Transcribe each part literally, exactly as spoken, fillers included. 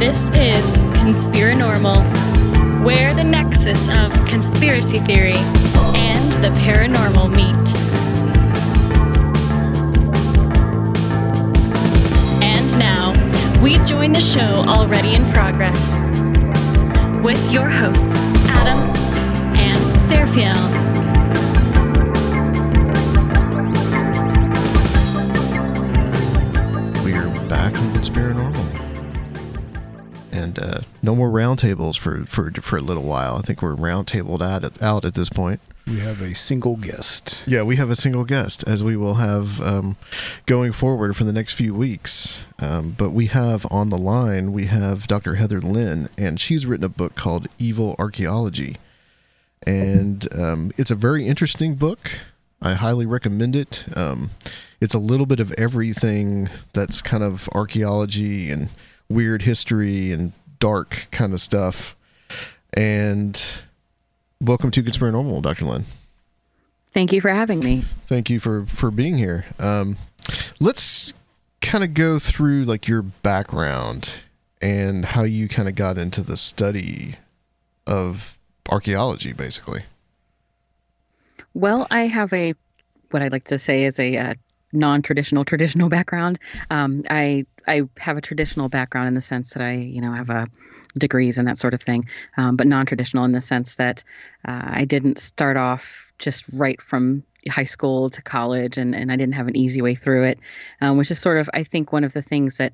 This is Conspiranormal, where the nexus of conspiracy theory and the paranormal meet. And now, we join the show already in progress with your hosts, Adam and Serfiel. And uh, no more roundtables for, for for a little while. I think we're roundtabled out at, out at this point. We have a single guest. Yeah, we have a single guest, as we will have um, going forward for the next few weeks. Um, but we have on the line, we have Doctor Heather Lynn, and she's written a book called Evil Archaeology. And um, it's a very interesting book. I highly recommend it. Um, it's a little bit of everything that's kind of archaeology and weird history and dark kind of stuff. And welcome to Conspiranormal, Doctor Lynn. Thank you for having me. Thank you for, for being here. Um, let's kind of go through like your background and how you kind of got into the study of archaeology, basically. Well, I have a, what I'd like to say is a, uh, non-traditional traditional background. Um, I I have a traditional background in the sense that I, you know, have a degrees and that sort of thing, um, but non-traditional in the sense that uh, I didn't start off just right from high school to college, and, and I didn't have an easy way through it, um, which is sort of, I think, one of the things that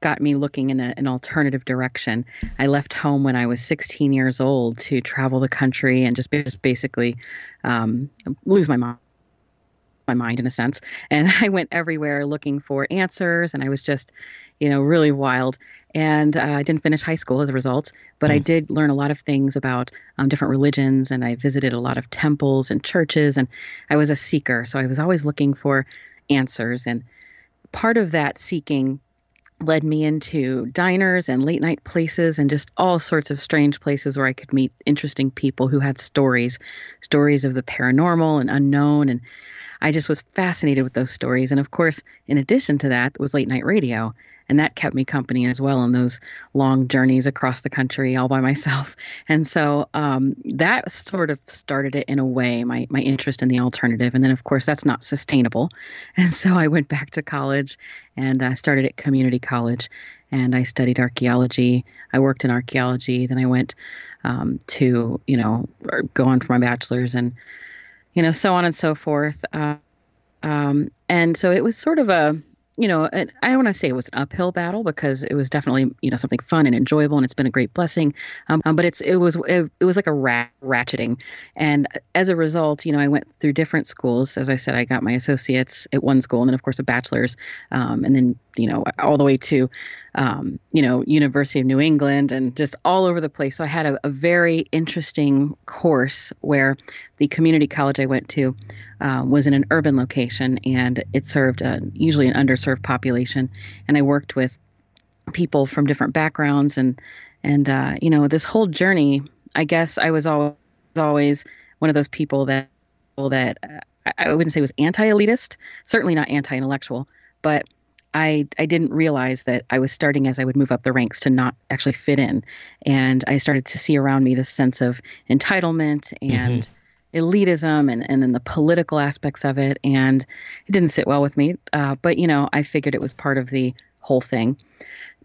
got me looking in a, an alternative direction. I left home when I was sixteen years old to travel the country and just, just basically um, lose my mind. my mind in a sense. And I went everywhere looking for answers, and I was just, you know, really wild. And uh, I didn't finish high school as a result, but mm. I did learn a lot of things about um, different religions, and I visited a lot of temples and churches, and I was a seeker. So I was always looking for answers. And part of that seeking led me into diners and late night places and just all sorts of strange places where I could meet interesting people who had stories, stories of the paranormal and unknown. And I just was fascinated with those stories. And of course, in addition to that, was late night radio. And that kept me company as well in those long journeys across the country all by myself. And so um, that sort of started it in a way, my my interest in the alternative. And then, of course, that's not sustainable. And so I went back to college and I uh, started at community college. And I studied archaeology. I worked in archaeology. Then I went um, to, you know, go on for my bachelor's and, you know, so on and so forth. Uh, um, and so it was sort of a you know, I don't want to say it was an uphill battle because it was definitely, you know, something fun and enjoyable, and it's been a great blessing. Um, um, but it's it was it, it was like a ra- ratcheting. And as a result, you know, I went through different schools. As I said, I got my associates at one school and then, of course, a bachelor's. Um, and then, you know, all the way to, um, you know, University of New England and just all over the place. So I had a, a very interesting course where the community college I went to uh, was in an urban location, and it served a, usually an under Served population, and I worked with people from different backgrounds, and and uh, you know, this whole journey. I guess I was always always one of those people that that uh, I wouldn't say was anti-elitist, certainly not anti-intellectual, but I I didn't realize that I was starting as I would move up the ranks to not actually fit in, and I started to see around me this sense of entitlement and. Mm-hmm. elitism and, and then the political aspects of it. And it didn't sit well with me. Uh, but, you know, I figured it was part of the whole thing.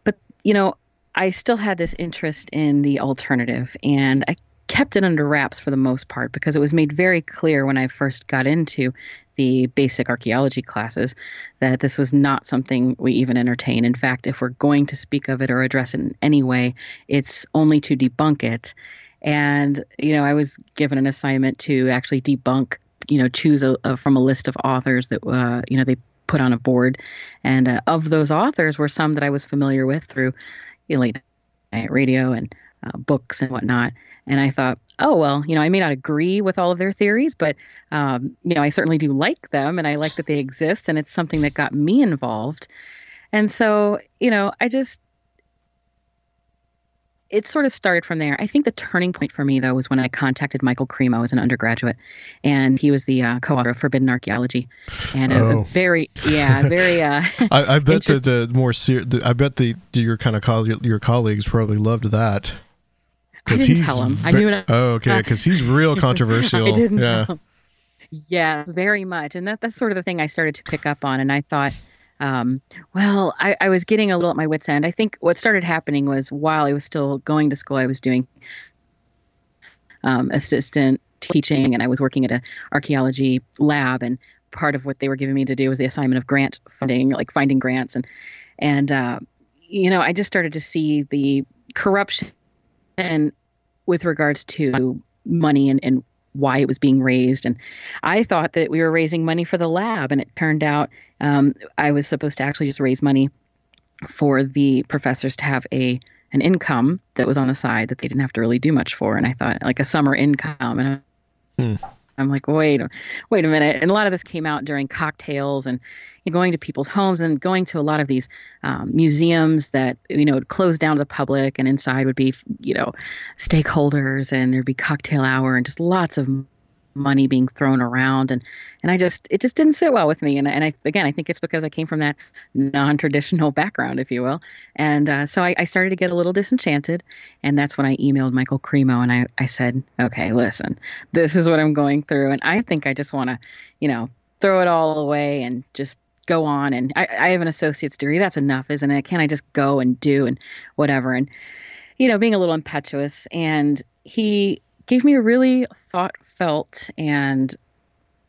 But, you know, I still had this interest in the alternative, and I kept it under wraps for the most part because it was made very clear when I first got into the basic archaeology classes that this was not something we even entertain. In fact, if we're going to speak of it or address it in any way, it's only to debunk it. And, you know, I was given an assignment to actually debunk, you know, choose a, a, from a list of authors that, uh, you know, they put on a board. And uh, of those authors were some that I was familiar with through you know, late night radio and uh, books and whatnot. And I thought, oh, well, you know, I may not agree with all of their theories, but, um, you know, I certainly do like them, and I like that they exist. And it's something that got me involved. And so, you know, I just. It sort of started from there. I think the turning point for me, though, was when I contacted Michael Cremo as an undergraduate, and he was the uh, co-author of Forbidden Archaeology, and a, oh. a very, yeah, very. Uh, I, I bet that the more ser- I bet the your kind of co- your colleagues probably loved that. I didn't tell him. Ve- I knew it. Oh, okay, because he's real controversial. I didn't yeah. tell him. Yes, very much, and that that's sort of the thing I started to pick up on, and I thought. Um, well, I, I was getting a little at my wit's end. I think what started happening was while I was still going to school, I was doing um, assistant teaching, and I was working at an archaeology lab. And part of what they were giving me to do was the assignment of grant funding, like finding grants. And, and uh, you know, I just started to see the corruption and with regards to money and, and why it was being raised. And I thought that we were raising money for the lab, and it turned out um, I was supposed to actually just raise money for the professors to have a an income that was on the side that they didn't have to really do much for. And I thought, like, a summer income. And I'm, hmm. I'm like, wait, wait a minute. And a lot of this came out during cocktails and you know, going to people's homes and going to a lot of these um, museums that, you know, would close down to the public, and inside would be, you know, stakeholders, and there'd be cocktail hour and just lots of money being thrown around. And, and I just, it just didn't sit well with me. And, and I, again, I think it's because I came from that non-traditional background, if you will. And uh, so I, I started to get a little disenchanted. And that's when I emailed Michael Cremo, and I, I said, okay, listen, this is what I'm going through. And I think I just want to, you know, throw it all away and just go on. And I, I have an associate's degree. That's enough, isn't it? Can't I just go and do and whatever? And, you know, being a little impetuous. And he gave me a really thought, felt, and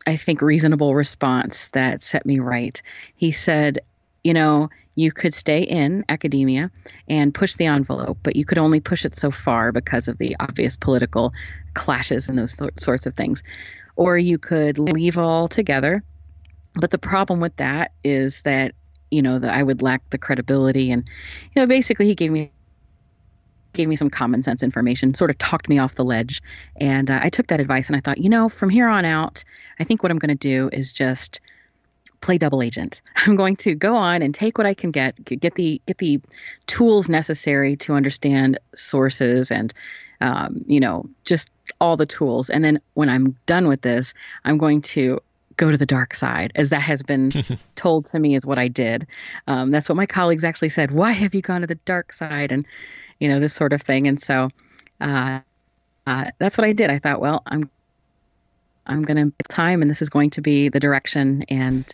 I think reasonable response that set me right. He said, you know, you could stay in academia and push the envelope, but you could only push it so far because of the obvious political clashes and those th- sorts of things. Or you could leave altogether. But the problem with that is that, you know, that I would lack the credibility. And, you know, basically he gave me gave me some common sense information, sort of talked me off the ledge. And uh, I took that advice, and I thought, you know, from here on out, I think what I'm going to do is just play double agent. I'm going to go on and take what I can get, get the get the tools necessary to understand sources and, um, you know, just all the tools. And then when I'm done with this, I'm going to go to the dark side, as that has been told to me is what I did. Um, that's what my colleagues actually said. Why have you gone to the dark side? And, you know, this sort of thing. And so uh, uh, that's what I did. I thought, well, I'm I'm going to have time, and this is going to be the direction. And,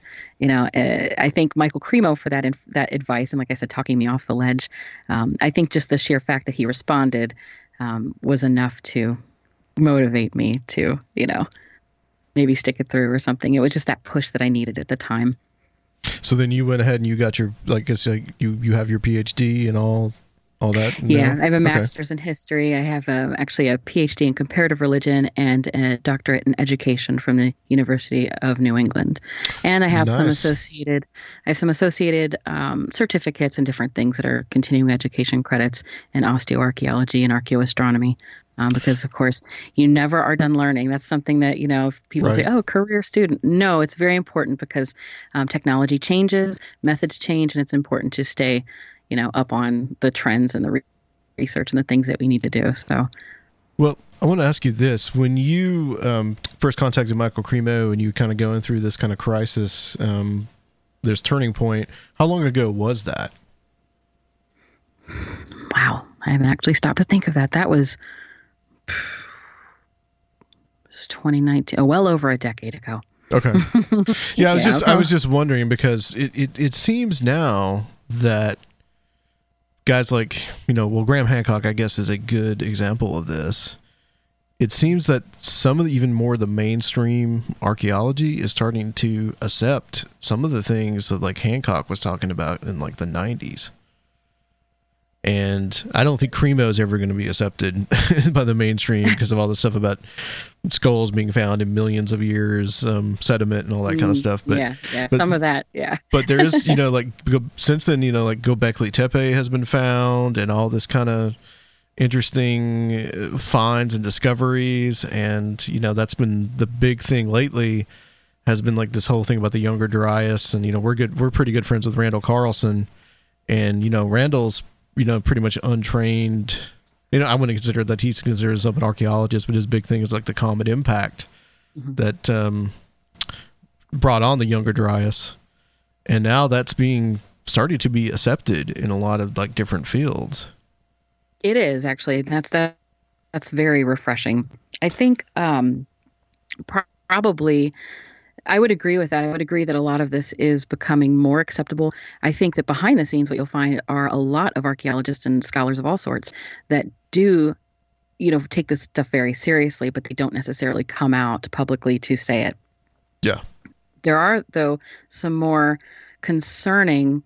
you know, uh, I thank Michael Cremo for that, inf- that advice. And like I said, talking me off the ledge. Um, I think just the sheer fact that he responded um, was enough to motivate me to, you know, maybe stick it through or something. It was just that push that I needed at the time. So then you went ahead and you got your, like I said, you, you have your PhD and all all that? No? Yeah, I have a master's okay. in history. I have a, actually a PhD in comparative religion and a doctorate in education from the University of New England. And I have nice. some associated, I have some associated um, certificates and different things that are continuing education credits in osteoarchaeology and archaeoastronomy. Um, because, of course, you never are done learning. That's something that, you know, if people right. say, oh, career student. No, it's very important because um, technology changes, methods change, and it's important to stay, you know, up on the trends and the re- research and the things that we need to do. So, well, I want to ask you this. When you um, first contacted Michael Cremo and you kind of going through this kind of crisis, um, there's turning point. How long ago was that? Wow. I haven't actually stopped to think of that. That was... It's twenty nineteen. Oh, well over a decade ago. Okay. Yeah, I was yeah, just okay. I was just wondering because it, it, it seems now that guys like, you know, well, Graham Hancock, I guess, is a good example of this. It seems that some of the, even more the mainstream archaeology is starting to accept some of the things that like Hancock was talking about in like the nineties. And I don't think Cremo is ever going to be accepted by the mainstream because of all the stuff about skulls being found in millions of years, um, sediment and all that kind of stuff. But yeah, yeah but, some of that, yeah. But there is, you know, like since then, you know, like Gobekli Tepe has been found and all this kind of interesting finds and discoveries. And, you know, that's been the big thing lately has been like this whole thing about the Younger Dryas. And, you know, we're good. We're pretty good friends with Randall Carlson. And, you know, Randall's, you know, pretty much untrained, you know, I wouldn't consider that he's considered himself an archaeologist, but his big thing is like the comet impact mm-hmm. that um, brought on the Younger Dryas. And now that's being started to be accepted in a lot of like different fields. It is actually, that's, that, that's very refreshing. I think um, pro- probably I would agree with that. I would agree that a lot of this is becoming more acceptable. I think that behind the scenes, what you'll find are a lot of archaeologists and scholars of all sorts that do, you know, take this stuff very seriously, but they don't necessarily come out publicly to say it. Yeah. There are, though, some more concerning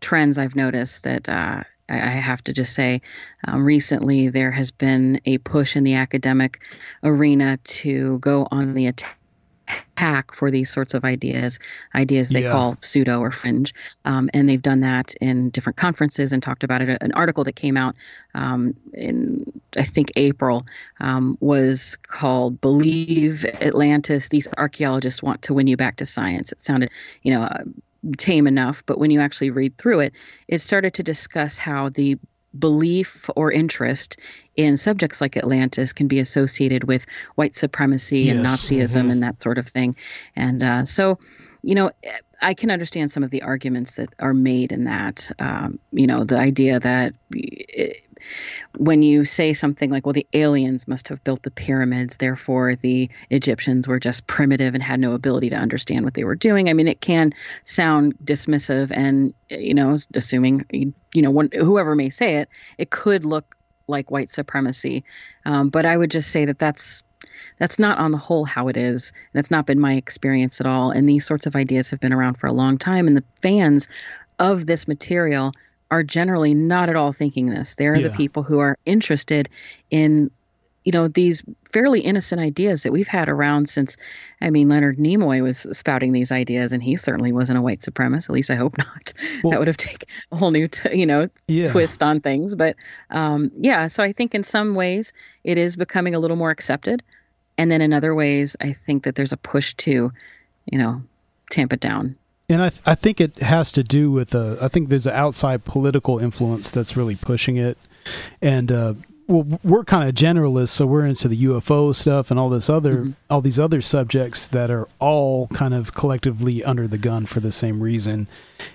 trends I've noticed that uh, I, I have to just say um, recently there has been a push in the academic arena to go on the attack. hack for these sorts of ideas, ideas they yeah. call pseudo or fringe. Um, and they've done that in different conferences and talked about it. An article that came out um, in, I think, April um, was called Believe Atlantis. These archaeologists want to win you back to science. It sounded, you know, uh, tame enough. But when you actually read through it, it started to discuss how the belief or interest in subjects like Atlantis can be associated with white supremacy yes. and Nazism mm-hmm. and that sort of thing. And uh, so, you know, I can understand some of the arguments that are made in that, um, you know, the idea that it, when you say something like, well, the aliens must have built the pyramids, therefore the Egyptians were just primitive and had no ability to understand what they were doing. I mean, it can sound dismissive and, you know, assuming, you know, one, whoever may say it, it could look like white supremacy. Um, but I would just say that that's That's not on the whole how it is. That's not been my experience at all. And these sorts of ideas have been around for a long time. And the fans of this material are generally not at all thinking this. They're yeah. the people who are interested in, you know, these fairly innocent ideas that we've had around since, I mean, Leonard Nimoy was spouting these ideas, and he certainly wasn't a white supremacist. At least I hope not. Well, that would have taken a whole new, t- you know, yeah. twist on things. But um, yeah, so I think in some ways it is becoming a little more accepted. And then in other ways, I think that there's a push to, you know, tamp it down. And I th- I think it has to do with, uh, I think there's an outside political influence that's really pushing it. And uh, well, we're kind of generalists, so we're into the U F O stuff and all this other, mm-hmm. all these other subjects that are all kind of collectively under the gun for the same reason.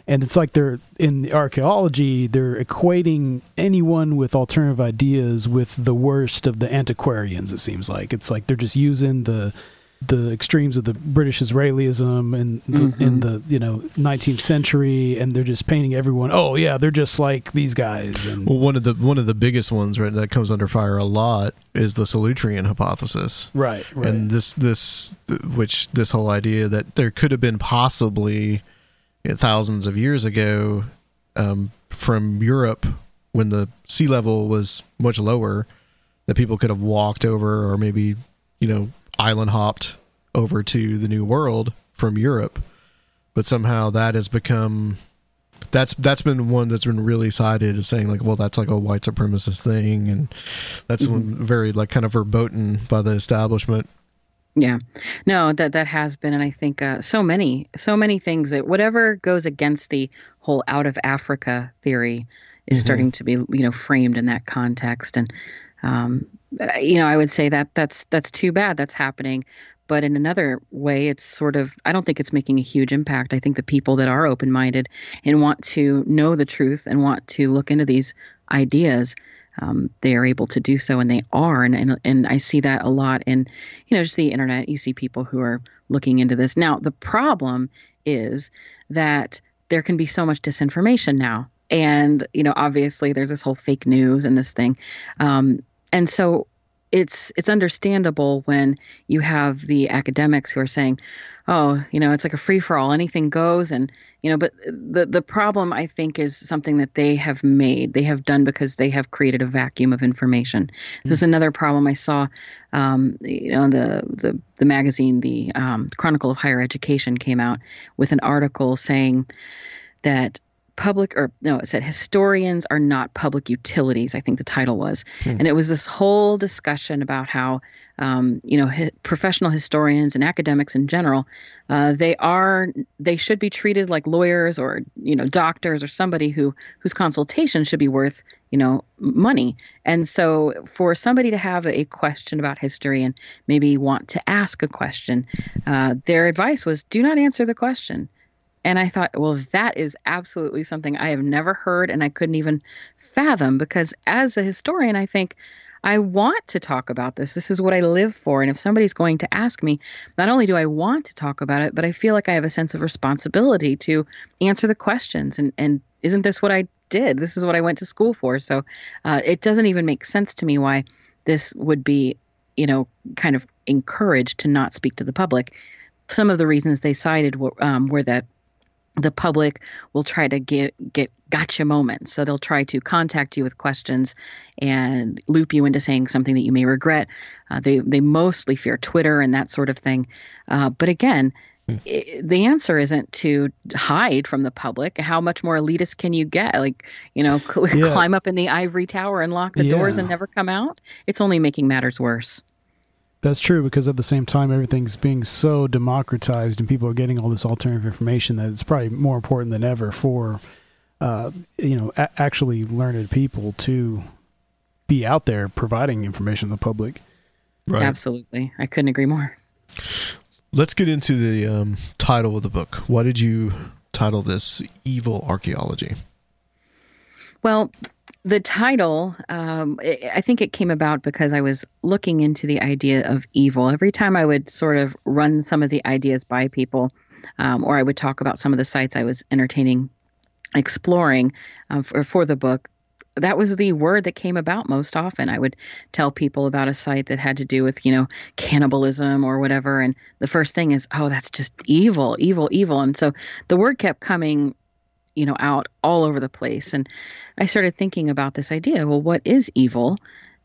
And it's like they're, in the archaeology, they're equating anyone with alternative ideas with the worst of the antiquarians, it seems like. It's like they're just using the the extremes of the British Israelism and the, mm-hmm. in the, you know, nineteenth century, and they're just painting everyone, oh yeah, they're just like these guys. And well, one of the one of the biggest ones, right, that comes under fire a lot is the Solutrian hypothesis, right, right. And this this which this whole idea that there could have been possibly thousands of years ago um, from Europe, when the sea level was much lower, that people could have walked over, or maybe, you know, island hopped over to the New World from Europe. But somehow that has become, that's that's been one that's been really cited as saying, like, well, that's like a white supremacist thing, and that's mm-hmm. one very like kind of verboten by the establishment. Yeah, no, that that has been, and I think uh, so many, so many things that whatever goes against the whole out of Africa theory is mm-hmm. starting to be, you know, framed in that context. And um, you know, I would say that that's that's too bad that's happening. But in another way, it's sort of, I don't think it's making a huge impact. I think the people that are open-minded and want to know the truth and want to look into these ideas, um, they are able to do so, and they are. And, and and I see that a lot in, you know, just the internet. You see people who are looking into this. Now, the problem is that there can be so much disinformation now. And, you know, obviously there's this whole fake news and this thing. Um, and so It's it's understandable when you have the academics who are saying, oh, you know, it's like a free-for-all, anything goes. And, you know, but the, the problem, I think, is something that they have made, they have done, because they have created a vacuum of information. Mm-hmm. This is another problem I saw, um, you know, the, the, the magazine, the um, Chronicle of Higher Education came out with an article saying that Public or no, it said historians are not public utilities, I think the title was. Hmm. And it was this whole discussion about how, um, you know, hi- professional historians and academics in general, uh, they are they should be treated like lawyers or, you know, doctors or somebody who whose consultation should be worth, you know, money. And so for somebody to have a question about history and maybe want to ask a question, uh, their advice was, do not answer the question. And I thought, well, that is absolutely something I have never heard, and I couldn't even fathom, because as a historian, I think I want to talk about this. This is what I live for. And if somebody's going to ask me, not only do I want to talk about it, but I feel like I have a sense of responsibility to answer the questions. And, and isn't this what I did? This is what I went to school for. So uh, it doesn't even make sense to me why this would be, you know, kind of encouraged to not speak to the public. Some of the reasons they cited were, um, were that the public will try to get, get gotcha moments. So they'll try to contact you with questions and loop you into saying something that you may regret. Uh, they, they mostly fear Twitter and that sort of thing. Uh, but again, mm. it, the answer isn't to hide from the public. How much more elitist can you get? Like, you know, cl- yeah. climb up in the ivory tower and lock the yeah. doors and never come out? It's only making matters worse. That's true, because at the same time, everything's being so democratized and people are getting all this alternative information that it's probably more important than ever for, uh, you know, a- actually learned people to be out there providing information to the public. Right. Absolutely. I couldn't agree more. Let's get into the um, title of the book. Why did you title this Evil Archaeology? Well, the title, um, I think it came about because I was looking into the idea of evil. Every time I would sort of run some of the ideas by people, um, or I would talk about some of the sites I was entertaining, exploring um, for, for the book, that was the word that came about most often. I would tell people about a site that had to do with, you know, cannibalism or whatever. And the first thing is, oh, that's just evil, evil, evil. And so the word kept coming you know, out all over the place. And I started thinking about this idea, well, what is evil?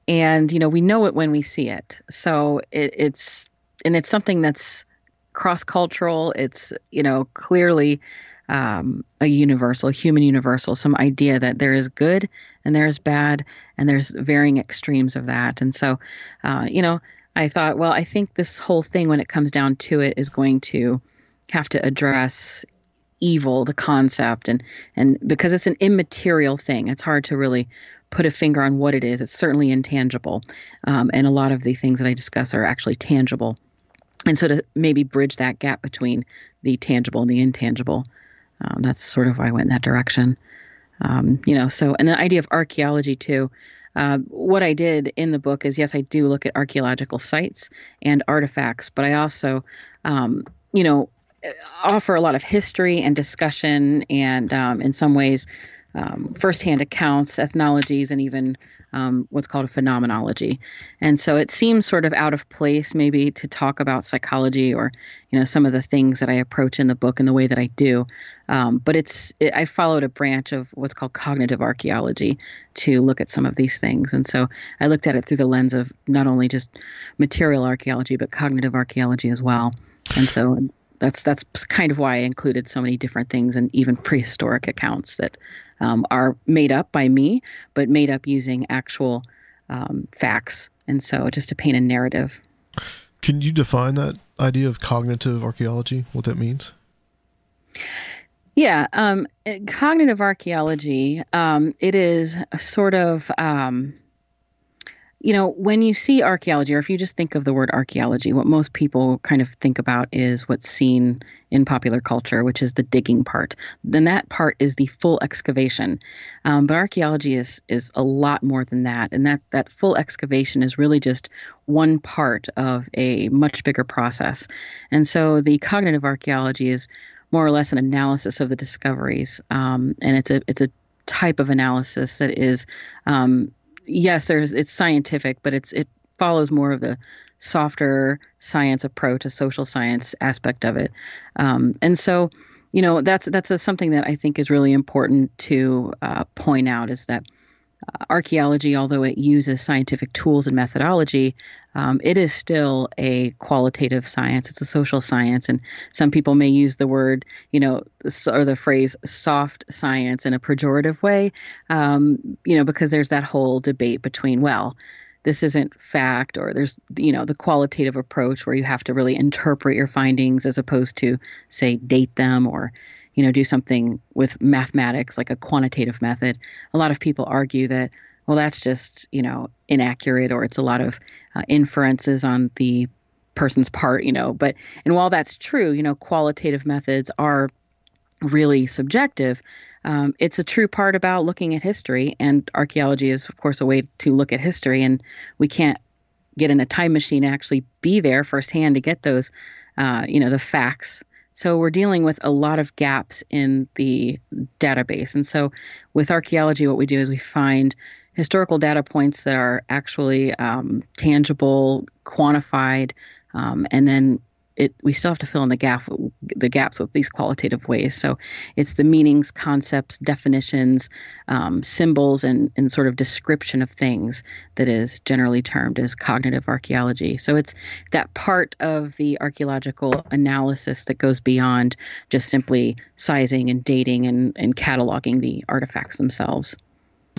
And, you know, we know it when we see it. So it, it's, and it's something that's cross-cultural. It's, you know, clearly um, a universal, human universal, some idea that there is good and there is bad and there's varying extremes of that. And so, uh, you know, I thought, well, I think this whole thing, when it comes down to it, is going to have to address evil, the concept, and and because it's an immaterial thing, it's hard to really put a finger on what it is. It's certainly intangible, um, and a lot of the things that I discuss are actually tangible. And so to maybe bridge that gap between the tangible and the intangible, um, that's sort of why I went in that direction. Um, you know, so and the idea of archaeology too. Uh, what I did in the book is, yes, I do look at archaeological sites and artifacts, but I also, um, you know. offer a lot of history and discussion and, um, in some ways, um, firsthand accounts, ethnologies, and even um, what's called a phenomenology. And so it seems sort of out of place maybe to talk about psychology or, you know, some of the things that I approach in the book and the way that I do. Um, but it's it, I followed a branch of what's called cognitive archaeology to look at some of these things. And so I looked at it through the lens of not only just material archaeology, but cognitive archaeology as well. And so that's that's kind of why I included so many different things and even prehistoric accounts that um, are made up by me, but made up using actual um, facts. And so just to paint a narrative. Can you define that idea of cognitive archaeology, what that means? Yeah, um, cognitive archaeology, um, it is a sort of... Um, You know, when you see archaeology, or if you just think of the word archaeology, what most people kind of think about is what's seen in popular culture, which is the digging part. Then that part is the full excavation. Um, but archaeology is is a lot more than that. And that, that full excavation is really just one part of a much bigger process. And so the cognitive archaeology is more or less an analysis of the discoveries. Um, and it's a, it's a type of analysis that is... Um, Yes, there's it's scientific, but it's it follows more of the softer science approach, a social science aspect of it. Um, and so, you know, that's that's a, something that I think is really important to uh, point out is that uh, archaeology, although it uses scientific tools and methodology, um, it is still a qualitative science. It's a social science. And some people may use the word, you know, or the phrase soft science in a pejorative way, um, you know, because there's that whole debate between, well, this isn't fact, or there's, you know, the qualitative approach where you have to really interpret your findings as opposed to, say, date them or, you know, do something with mathematics like a quantitative method. A lot of people argue that, well, that's just, you know, inaccurate, or it's a lot of uh, inferences on the person's part, you know. But and while that's true, you know, qualitative methods are really subjective. Um, it's a true part about looking at history, and archaeology is, of course, a way to look at history, and we can't get in a time machine and actually be there firsthand to get those, uh, you know, the facts. So we're dealing with a lot of gaps in the database. And so with archaeology, what we do is we find historical data points that are actually um, tangible, quantified, um, and then It, we still have to fill in the gap, the gaps with these qualitative ways. So it's the meanings, concepts, definitions, um, symbols, and, and sort of description of things that is generally termed as cognitive archaeology. So it's that part of the archaeological analysis that goes beyond just simply sizing and dating and, and cataloging the artifacts themselves.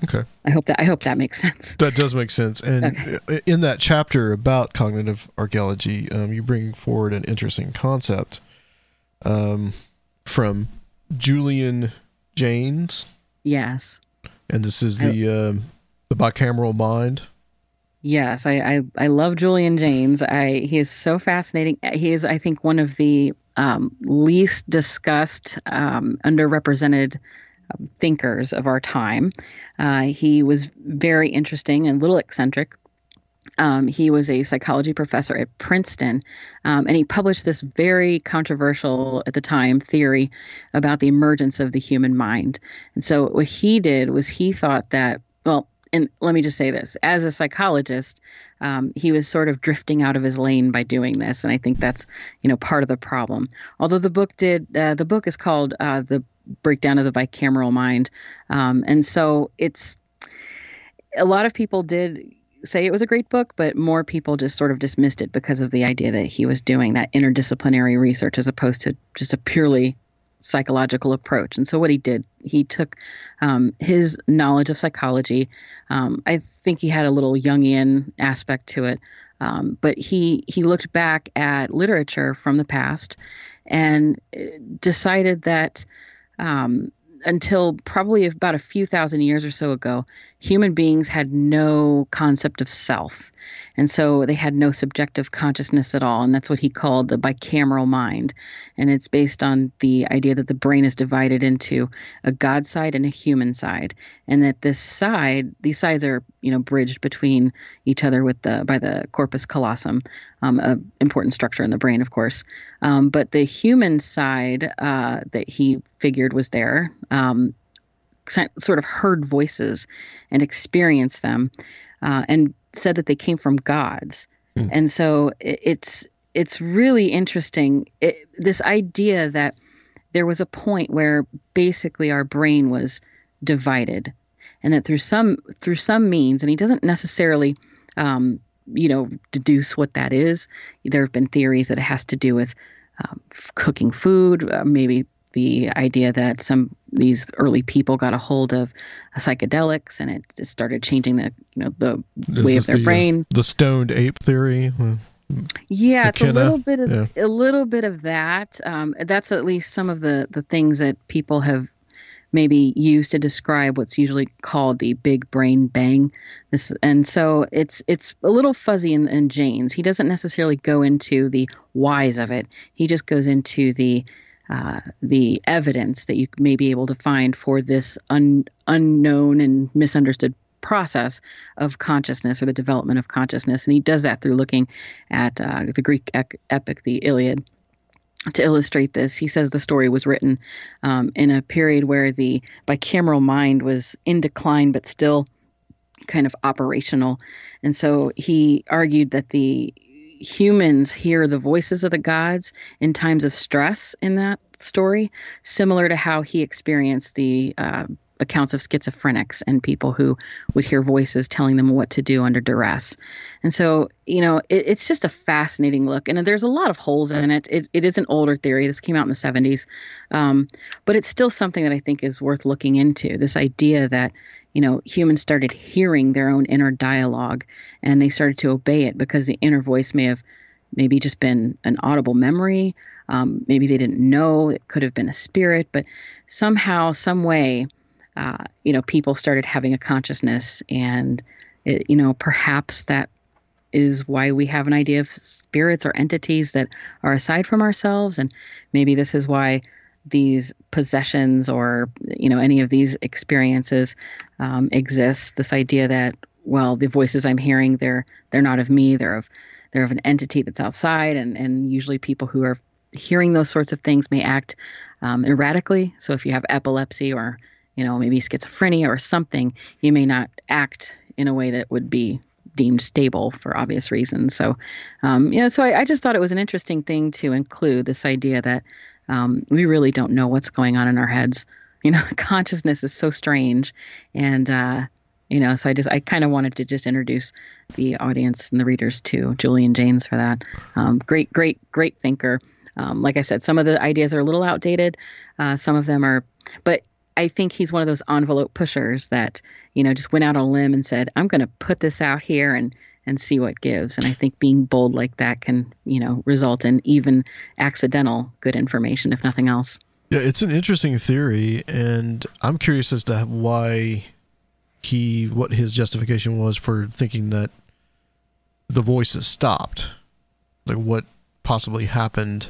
Okay. I hope that I hope that makes sense. That does make sense. And okay. In that chapter about cognitive archaeology, um, you bring forward an interesting concept um, from Julian Jaynes. Yes. And this is the I, uh, the bicameral mind. Yes, I, I I love Julian Jaynes. I he is so fascinating. He is, I think, one of the um, least discussed, um, underrepresented thinkers of our time. Uh, he was very interesting and a little eccentric. Um, he was a psychology professor at Princeton, um, and he published this very controversial at the time theory about the emergence of the human mind. And so what he did was he thought that, well, and let me just say this, as a psychologist, um, he was sort of drifting out of his lane by doing this. And I think that's, you know, part of the problem. Although the book did, uh, the book is called uh, The Breakdown of the Bicameral Mind. Um, and so it's, a lot of people did say it was a great book, but more people just sort of dismissed it because of the idea that he was doing that interdisciplinary research as opposed to just a purely psychological approach. And so what he did, he took um, his knowledge of psychology. Um, I think he had a little Jungian aspect to it, um, but he he looked back at literature from the past and decided that um, until probably about a few thousand years or so ago, human beings had no concept of self. And so they had no subjective consciousness at all. And that's what he called the bicameral mind. And it's based on the idea that the brain is divided into a God side and a human side. And that this side, these sides are, you know, bridged between each other with the, by the corpus callosum, um, an important structure in the brain, of course. Um, but the human side, uh, that he figured was there, um, sort of heard voices and experienced them, uh, and said that they came from gods. Mm. And so it's it's really interesting, it, this idea that there was a point where basically our brain was divided, and that through some through some means, and he doesn't necessarily um, you know, deduce what that is. There have been theories that it has to do with um, cooking food, uh, maybe the idea that some these early people got a hold of a psychedelics and it just started changing the you know the is way of their the, brain. The stoned ape theory. Yeah, the it's kinda, a little bit of yeah. a little bit of that. Um, that's at least some of the the things that people have maybe used to describe what's usually called the big brain bang. This and so it's it's a little fuzzy in, in Jaynes. He doesn't necessarily go into the whys of it. He just goes into the Uh, the evidence that you may be able to find for this un- unknown and misunderstood process of consciousness, or the development of consciousness. And he does that through looking at uh, the Greek ec- epic, the Iliad. To illustrate this, he says the story was written um, in a period where the bicameral mind was in decline but still kind of operational. And so he argued that the humans hear the voices of the gods in times of stress in that story, similar to how he experienced the uh, accounts of schizophrenics and people who would hear voices telling them what to do under duress. And so, you know, it, it's just a fascinating look. And there's a lot of holes in it. It, it is an older theory. This came out in the seventies. Um, but it's still something that I think is worth looking into, this idea that, you know, humans started hearing their own inner dialogue and they started to obey it because the inner voice may have maybe just been an audible memory. Um, maybe they didn't know. It could have been a spirit. But somehow, some way, uh, you know, people started having a consciousness. And, it, you know, perhaps that is why we have an idea of spirits or entities that are aside from ourselves. And maybe this is why these possessions or, you know, any of these experiences um, exist. This idea that, well, the voices I'm hearing, they're they're not of me. They're of they're of an entity that's outside. And, and usually people who are hearing those sorts of things may act um, erratically. So if you have epilepsy or, you know, maybe schizophrenia or something, you may not act in a way that would be deemed stable for obvious reasons. So, um, you know, so I, I just thought it was an interesting thing to include, this idea that Um, we really don't know what's going on in our heads. You know, consciousness is so strange. And, uh, you know, so I just, I kind of wanted to just introduce the audience and the readers to Julian Jaynes for that. Um, great, great, great thinker. Um, like I said, some of the ideas are a little outdated. Uh, some of them are, but I think he's one of those envelope pushers that, you know, just went out on a limb and said, I'm going to put this out here and, and see what gives. And I think being bold like that can, you know, result in even accidental good information, if nothing else. Yeah, it's an interesting theory, and I'm curious as to why he, what his justification was for thinking that the voices stopped. Like, what possibly happened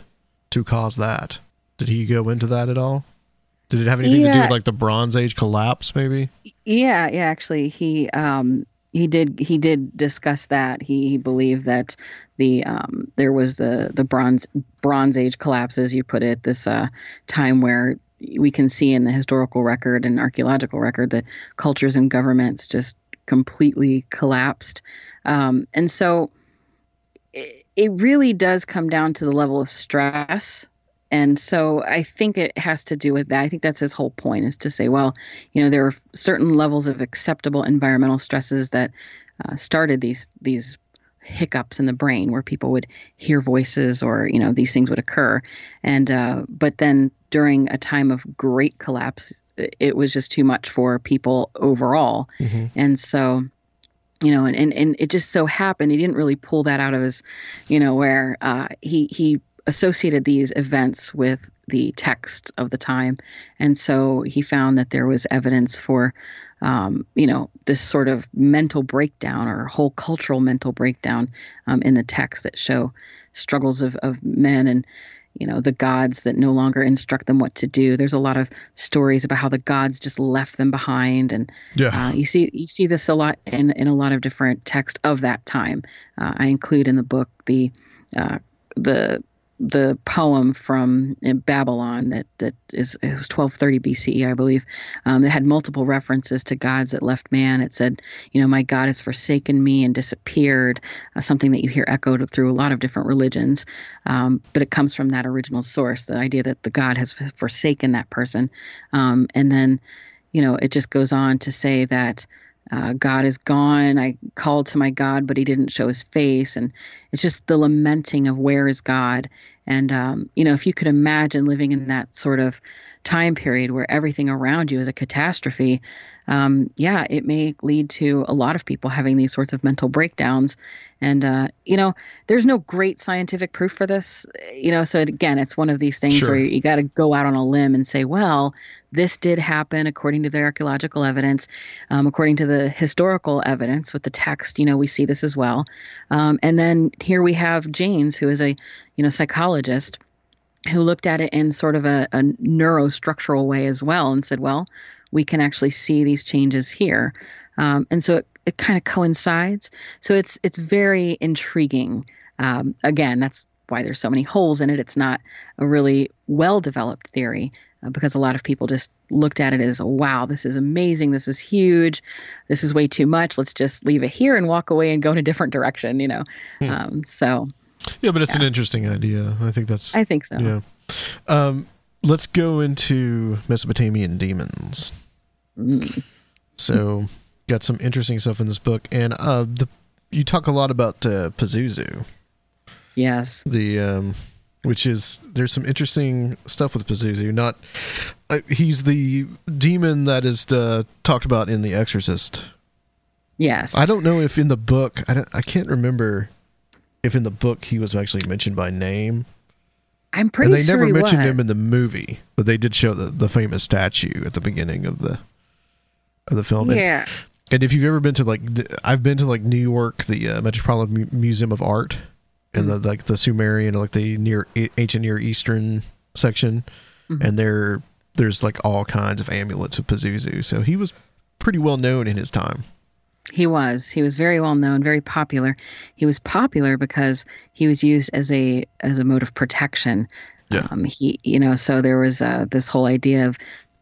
to cause that? Did he go into that at all? Did it have anything yeah. to do with, like, the Bronze Age collapse, maybe? Yeah, yeah, actually, he... um He did. He did discuss that. He, he believed that the um, there was the the bronze Bronze Age collapse, as you put it. This uh, time where we can see in the historical record and archaeological record that cultures and governments just completely collapsed, um, and so it, it really does come down to the level of stress. And so I think it has to do with that. I think that's his whole point, is to say, well, you know, there are certain levels of acceptable environmental stresses that uh, started these these hiccups in the brain where people would hear voices or, you know, these things would occur. And uh, but then during a time of great collapse, it was just too much for people overall. Mm-hmm. And so, you know, and, and, and it just so happened he didn't really pull that out of his, you know, where uh, he he. associated these events with the text of the time. And so he found that there was evidence for, um, you know, this sort of mental breakdown or whole cultural mental breakdown um, in the text that show struggles of, of men and, you know, the gods that no longer instruct them what to do. There's a lot of stories about how the gods just left them behind. And yeah. uh, you see you see this a lot in, in a lot of different texts of that time. Uh, I include in the book the uh, the the poem from Babylon that, that is, it was twelve thirty B C E, I believe, um, that had multiple references to gods that left man. It said, you know, my God has forsaken me and disappeared, uh, something that you hear echoed through a lot of different religions. Um, but it comes from that original source, the idea that the God has forsaken that person. Um, and then, you know, it just goes on to say that Uh, God is gone. I called to my God, but he didn't show his face. And it's just the lamenting of where is God. And, um, you know, if you could imagine living in that sort of time period where everything around you is a catastrophe, um, yeah, it may lead to a lot of people having these sorts of mental breakdowns. And, uh, you know, there's no great scientific proof for this. You know, so again, it's one of these things sure. where you, you got to go out on a limb and say, well, this did happen according to the archaeological evidence, um, according to the historical evidence with the text. You know, we see this as well. Um, and then here we have Jaynes, who is a, you know, psychologist who looked at it in sort of a, a neurostructural way as well and said, well, we can actually see these changes here. Um, and so it, it kind of coincides. So it's it's very intriguing. Um, again, that's why there's so many holes in it. It's not a really well-developed theory uh, because a lot of people just looked at it as, wow, this is amazing. This is huge. This is way too much. Let's just leave it here and walk away and go in a different direction, you know. Hmm. Um, so... Yeah, but it's yeah. an interesting idea. I think that's... I think so. Yeah. Um, let's go into Mesopotamian demons. Mm. So, got some interesting stuff in this book. And uh, the you talk a lot about uh, Pazuzu. Yes. The... Um, which is... There's some interesting stuff with Pazuzu. Not... Uh, he's the demon that is uh, talked about in The Exorcist. Yes. I don't know if in the book... I, don't, I can't remember... If in the book he was actually mentioned by name. I'm pretty sure. And they sure never he mentioned was. him in the movie, but they did show the, the famous statue at the beginning of the of the film. Yeah. And, and if you've ever been to like, I've been to like New York, the uh, Metropolitan Museum of Art, and mm-hmm. the, like the Sumerian, like the near ancient Near Eastern section, mm-hmm. and there there's like all kinds of amulets of Pazuzu. So he was pretty well known in his time. He was. He was very well known, very popular. He was popular because he was used as a as a mode of protection. Yeah. Um, he, you know, so there was uh, this whole idea of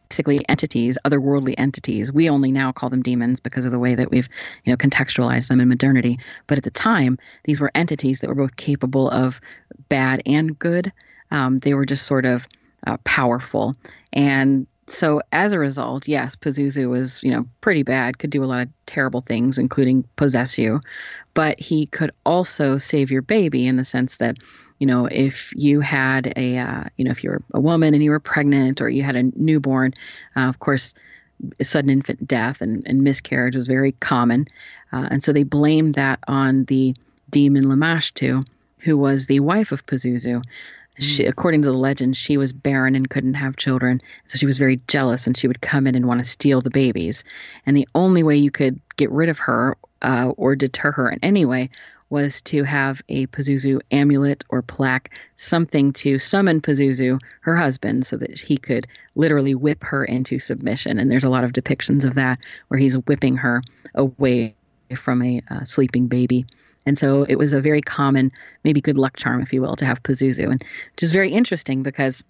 basically entities, otherworldly entities. We only now call them demons because of the way that we've, you know, contextualized them in modernity. But at the time, these were entities that were both capable of bad and good. Um, they were just sort of uh, powerful. And so as a result, yes, Pazuzu was, you know, pretty bad, could do a lot of terrible things, including possess you. But he could also save your baby in the sense that, you know, if you had a, uh, you know, if you were a woman and you were pregnant or you had a newborn, uh, of course, sudden infant death and, and miscarriage was very common. Uh, and so they blamed that on the demon Lamashtu, who was the wife of Pazuzu. She, according to the legend, she was barren and couldn't have children, so she was very jealous, and she would come in and want to steal the babies. And the only way you could get rid of her uh, or deter her in any way was to have a Pazuzu amulet or plaque, something to summon Pazuzu, her husband, so that he could literally whip her into submission. And there's a lot of depictions of that where he's whipping her away from a uh, sleeping baby. And so it was a very common, maybe good luck charm, if you will, to have Pazuzu, and which is very interesting because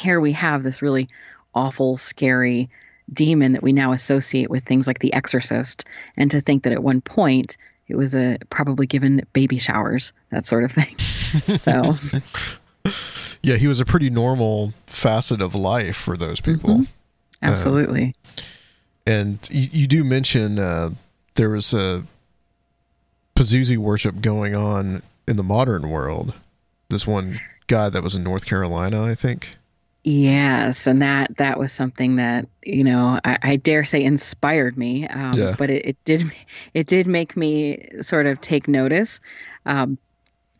here we have this really awful, scary demon that we now associate with things like The Exorcist, and to think that at one point it was a, probably given baby showers, that sort of thing. So, yeah, he was a pretty normal facet of life for those people. Mm-hmm. Absolutely. Uh, and you, you do mention uh, there was a Pazuzu worship going on in the modern world. This one guy that was in North Carolina, I think. Yes, and that that was something that, you know, I, I dare say inspired me. Um, yeah. But it, it did it did make me sort of take notice. Um,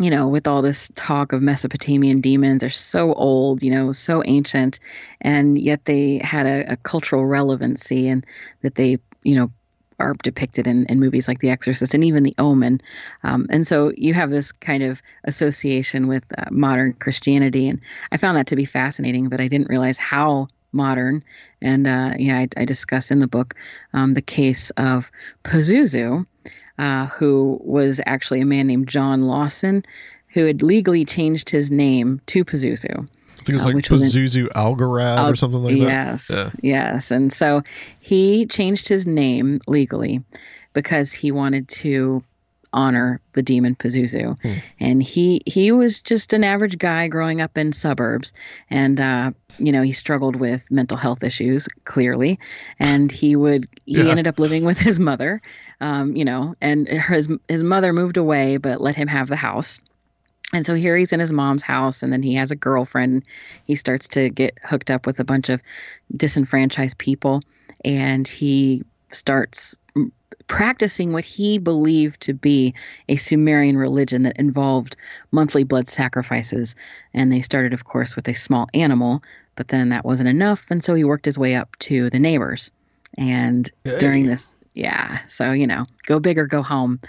you know, with all this talk of Mesopotamian demons, they're so old, you know, so ancient, and yet they had a, a cultural relevancy, and that they, you know, are depicted in, in movies like The Exorcist and even The Omen. Um, and so you have this kind of association with uh, modern Christianity. And I found that to be fascinating, but I didn't realize how modern. And uh, yeah, I, I discuss in the book um, the case of Pazuzu, uh, who was actually a man named John Lawson, who had legally changed his name to Pazuzu. I think it was like uh, Pazuzu was an, Algarad Al- or something like yes, that. Yes, yeah. yes. And so he changed his name legally because he wanted to honor the demon Pazuzu. Hmm. And he he was just an average guy growing up in suburbs. And, uh, you know, he struggled with mental health issues, clearly. And he would he yeah. ended up living with his mother, um, you know, and his his mother moved away but let him have the house. And so here he's in his mom's house, and then he has a girlfriend. He starts to get hooked up with a bunch of disenfranchised people, and he starts practicing what he believed to be a Sumerian religion that involved monthly blood sacrifices. And they started, of course, with a small animal, but then that wasn't enough. And so he worked his way up to the neighbors. And hey. during this... Yeah. So, you know, go big or go home.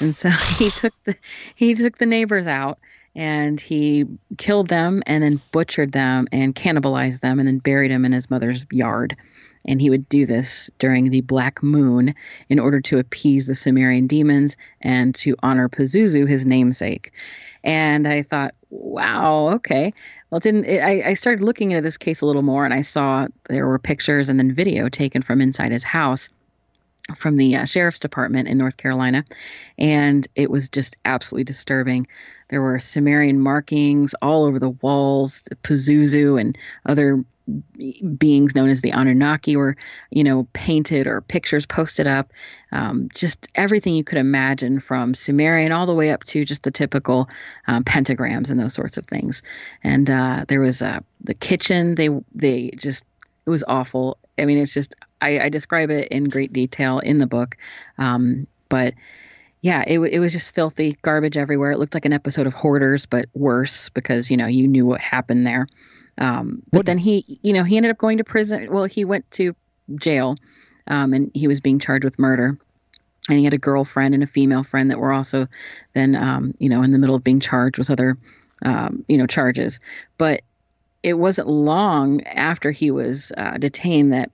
And so he took the he took the neighbors out, and he killed them and then butchered them and cannibalized them and then buried them in his mother's yard. And he would do this during the Black Moon in order to appease the Sumerian demons and to honor Pazuzu, his namesake. And I thought, wow, okay. Well, it didn't. It, I, I started looking into this case a little more, and I saw there were pictures and then video taken from inside his house from the uh, sheriff's department in North Carolina, and it was just absolutely disturbing. There were Sumerian markings all over the walls. Pazuzu and other beings known as the Anunnaki were, you know, painted or pictures posted up. Um, just everything you could imagine, from Sumerian all the way up to just the typical um, pentagrams and those sorts of things. And uh, there was uh, the kitchen. They they just it was awful. I mean, it's just, I, I describe it in great detail in the book. Um, but yeah, it, it was just filthy, garbage everywhere. It looked like an episode of Hoarders, but worse, because, you know, you knew what happened there. Um, but what? then he, you know, he ended up going to prison. Well, he went to jail, um, and he was being charged with murder. And he had a girlfriend and a female friend that were also then, um, you know, in the middle of being charged with other, um, you know, charges. But it wasn't long after he was uh, detained that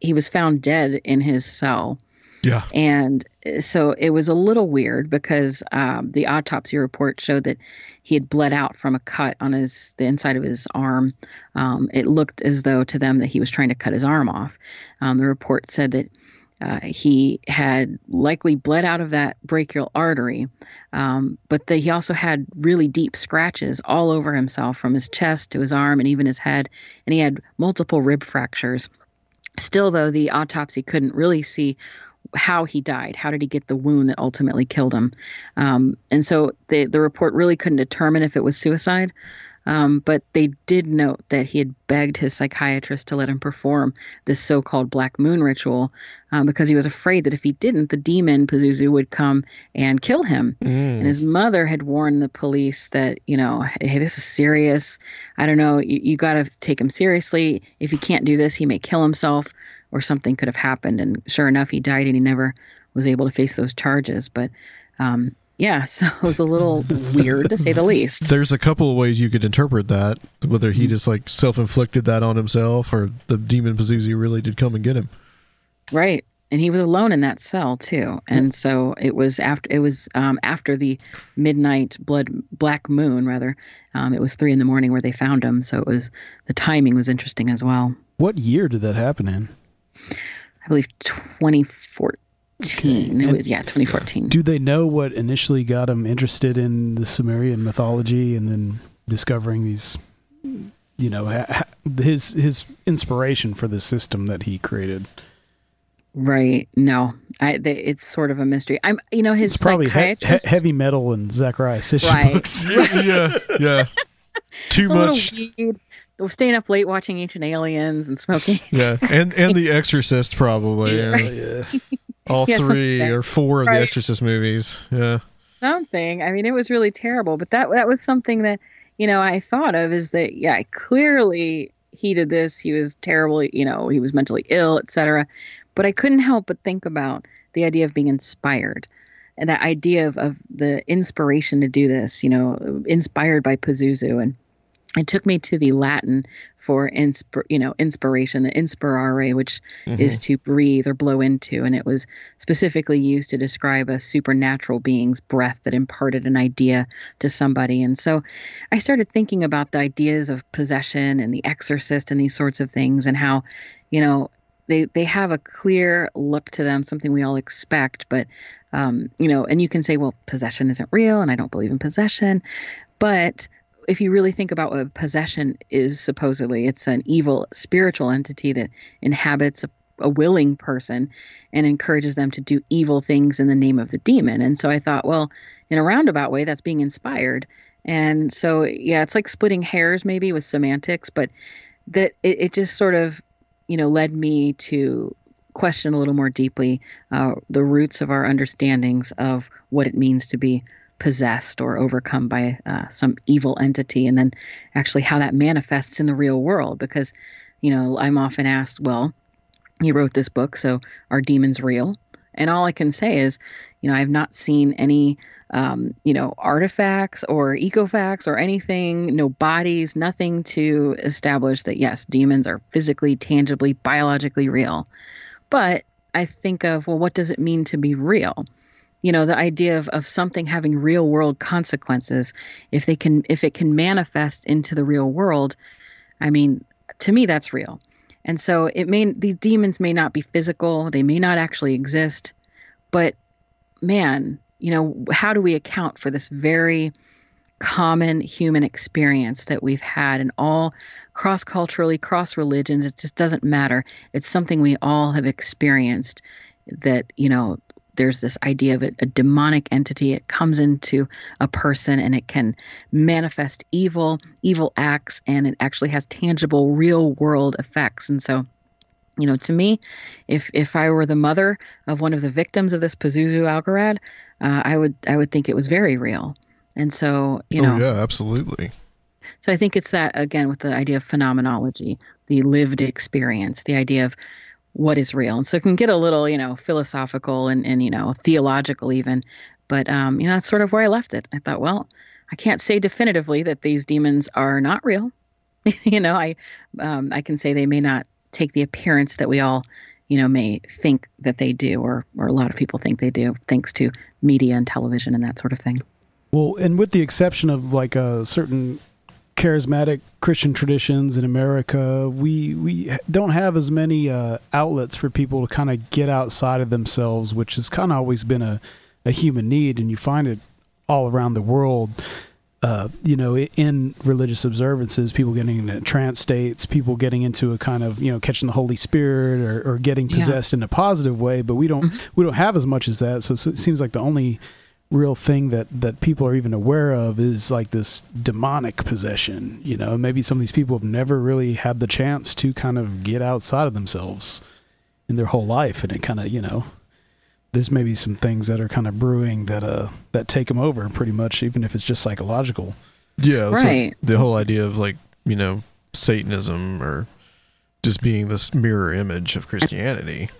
he was found dead in his cell. Yeah. And so it was a little weird because um, the autopsy report showed that he had bled out from a cut on his the inside of his arm. Um, it looked as though to them that he was trying to cut his arm off. Um, the report said that uh, he had likely bled out of that brachial artery, um, but that he also had really deep scratches all over himself, from his chest to his arm and even his head, and he had multiple rib fractures. Still, though, the autopsy couldn't really see how he died. How did he get the wound that ultimately killed him? Um, and so the, the report really couldn't determine if it was suicide. Um, but they did note that he had begged his psychiatrist to let him perform this so-called Black Moon ritual um, because he was afraid that if he didn't, the demon Pazuzu would come and kill him. Mm. And his mother had warned the police that, you know, hey, this is serious. I don't know. You, you got to take him seriously. If he can't do this, he may kill himself, or something could have happened. And sure enough, he died, and he never was able to face those charges. But um yeah, so it was a little weird, to say the least. There's a couple of ways you could interpret that, whether he just like self-inflicted that on himself or the demon Pazuzu really did come and get him. Right. And he was alone in that cell too. And so it was after it was um, after the midnight blood black moon, rather. Um, it was three in the morning where they found him. So it was the timing was interesting as well. What year did that happen in? I believe twenty fourteen. Okay. It was, yeah, twenty fourteen. Do they know what initially got him interested in the Sumerian mythology and then discovering these, you know, ha- his his inspiration for the system that he created? Right. No, I, they, it's sort of a mystery. I'm, you know, his it's probably psychiatrist... he- he- heavy metal and Zachariah Sitchin right. books. yeah, yeah. Too much. Staying up late watching Ancient Aliens and smoking. Yeah, and and The Exorcist probably. Yeah. yeah. All yeah, three or four right. of The Exorcist movies. Yeah. Something. I mean, it was really terrible. But that that was something that, you know, I thought of is that, yeah, clearly he did this. He was terribly, you know, he was mentally ill, et cetera. But I couldn't help but think about the idea of being inspired and that idea of, of the inspiration to do this, you know, inspired by Pazuzu. And It took me to the Latin for, insp- you know, inspiration, the inspirare, which mm-hmm. is to breathe or blow into. And it was specifically used to describe a supernatural being's breath that imparted an idea to somebody. And so I started thinking about the ideas of possession and the exorcist and these sorts of things and how, you know, they, they have a clear look to them, something we all expect. But, um, you know, and you can say, well, possession isn't real and I don't believe in possession. But if you really think about what possession is, supposedly it's an evil spiritual entity that inhabits a, a willing person and encourages them to do evil things in the name of the demon. And so I thought, well, in a roundabout way, that's being inspired. And so, yeah, it's like splitting hairs maybe with semantics, but that it, it just sort of, you know, led me to question a little more deeply uh, the roots of our understandings of what it means to be possessed or overcome by uh, some evil entity, and then actually how that manifests in the real world. Because, you know, I'm often asked, well, you wrote this book, so are demons real? And all I can say is, you know, I've not seen any, um, you know, artifacts or ecofacts or anything, no bodies, nothing to establish that, yes, demons are physically, tangibly, biologically real. But I think of, well, what does it mean to be real? You know, the idea of, of something having real world consequences, if they can, if it can manifest into the real world, I mean, to me, that's real. And so it may, these demons may not be physical. They may not actually exist, but man, you know, how do we account for this very common human experience that we've had in all cross-culturally, cross-religions? It just doesn't matter. It's something we all have experienced that, you know, there's this idea of a, a demonic entity. It comes into a person and it can manifest evil, evil acts, and it actually has tangible real world effects. And so, you know, to me, if if I were the mother of one of the victims of this Pazuzu algorad, uh, I would I would think it was very real. And so, you know. Oh, yeah, absolutely. So I think it's that, again, with the idea of phenomenology, the lived experience, the idea of what is real. And so it can get a little, you know, philosophical and, and, you know, theological even, but, um, you know, that's sort of where I left it. I thought, well, I can't say definitively that these demons are not real. you know, I, um, I can say they may not take the appearance that we all, you know, may think that they do, or, or a lot of people think they do, thanks to media and television and that sort of thing. Well, and with the exception of like a certain charismatic Christian traditions in America, we we don't have as many uh, outlets for people to kind of get outside of themselves, which has kind of always been a, a human need, and you find it all around the world. Uh, you know, in religious observances, people getting into trance states, people getting into a kind of, you know, catching the Holy Spirit or, or getting possessed yeah. in a positive way, but we don't mm-hmm. we don't have as much as that. So it seems like the only real thing that, that people are even aware of is like this demonic possession, you know, maybe some of these people have never really had the chance to kind of get outside of themselves in their whole life. And it kind of, you know, there's maybe some things that are kind of brewing that, uh, that take them over pretty much, even if it's just psychological. Yeah. It's right. Like the whole idea of like, you know, Satanism or just being this mirror image of Christianity.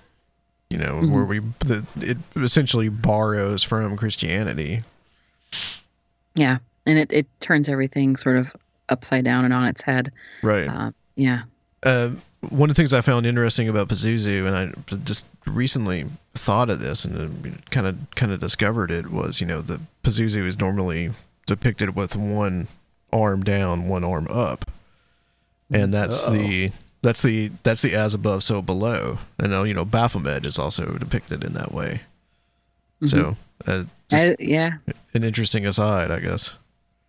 You know, mm-hmm. where we, the, it essentially borrows from Christianity. Yeah. And it, it turns everything sort of upside down and on its head. Right. Uh, yeah. Uh, one of the things I found interesting about Pazuzu, and I just recently thought of this and kind of, kind of discovered it, was, you know, the Pazuzu is normally depicted with one arm down, one arm up. And that's Uh-oh. the... That's the that's the as above, so below. And now, you know, Baphomet is also depicted in that way. Mm-hmm. So, uh, uh, yeah, an interesting aside, I guess.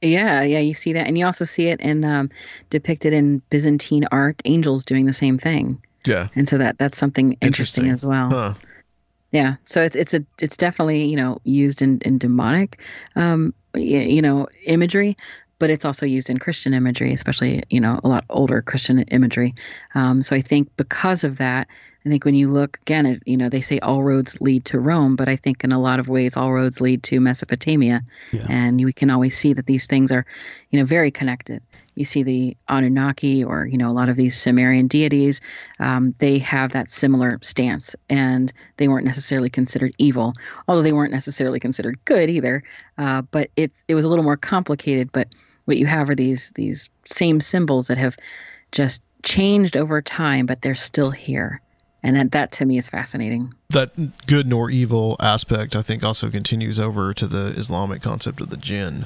Yeah, yeah, you see that, and you also see it in um, depicted in Byzantine art, angels doing the same thing. Yeah, and so that that's something interesting, interesting as well. Huh. Yeah, so it's it's a it's definitely, you know, used in in demonic, um, you know, imagery. But it's also used in Christian imagery, especially, you know, a lot older Christian imagery. Um, so I think because of that, I think when you look again, at, you know, they say all roads lead to Rome, but I think in a lot of ways, all roads lead to Mesopotamia. Yeah. And we can always see that these things are, you know, very connected. You see the Anunnaki or, you know, a lot of these Sumerian deities, um, they have that similar stance, and they weren't necessarily considered evil, although they weren't necessarily considered good either. Uh, but it, it was a little more complicated, but What you have are these these same symbols that have just changed over time, but they're still here. And that, that to me is fascinating. That good nor evil aspect, I think, also continues over to the Islamic concept of the jinn,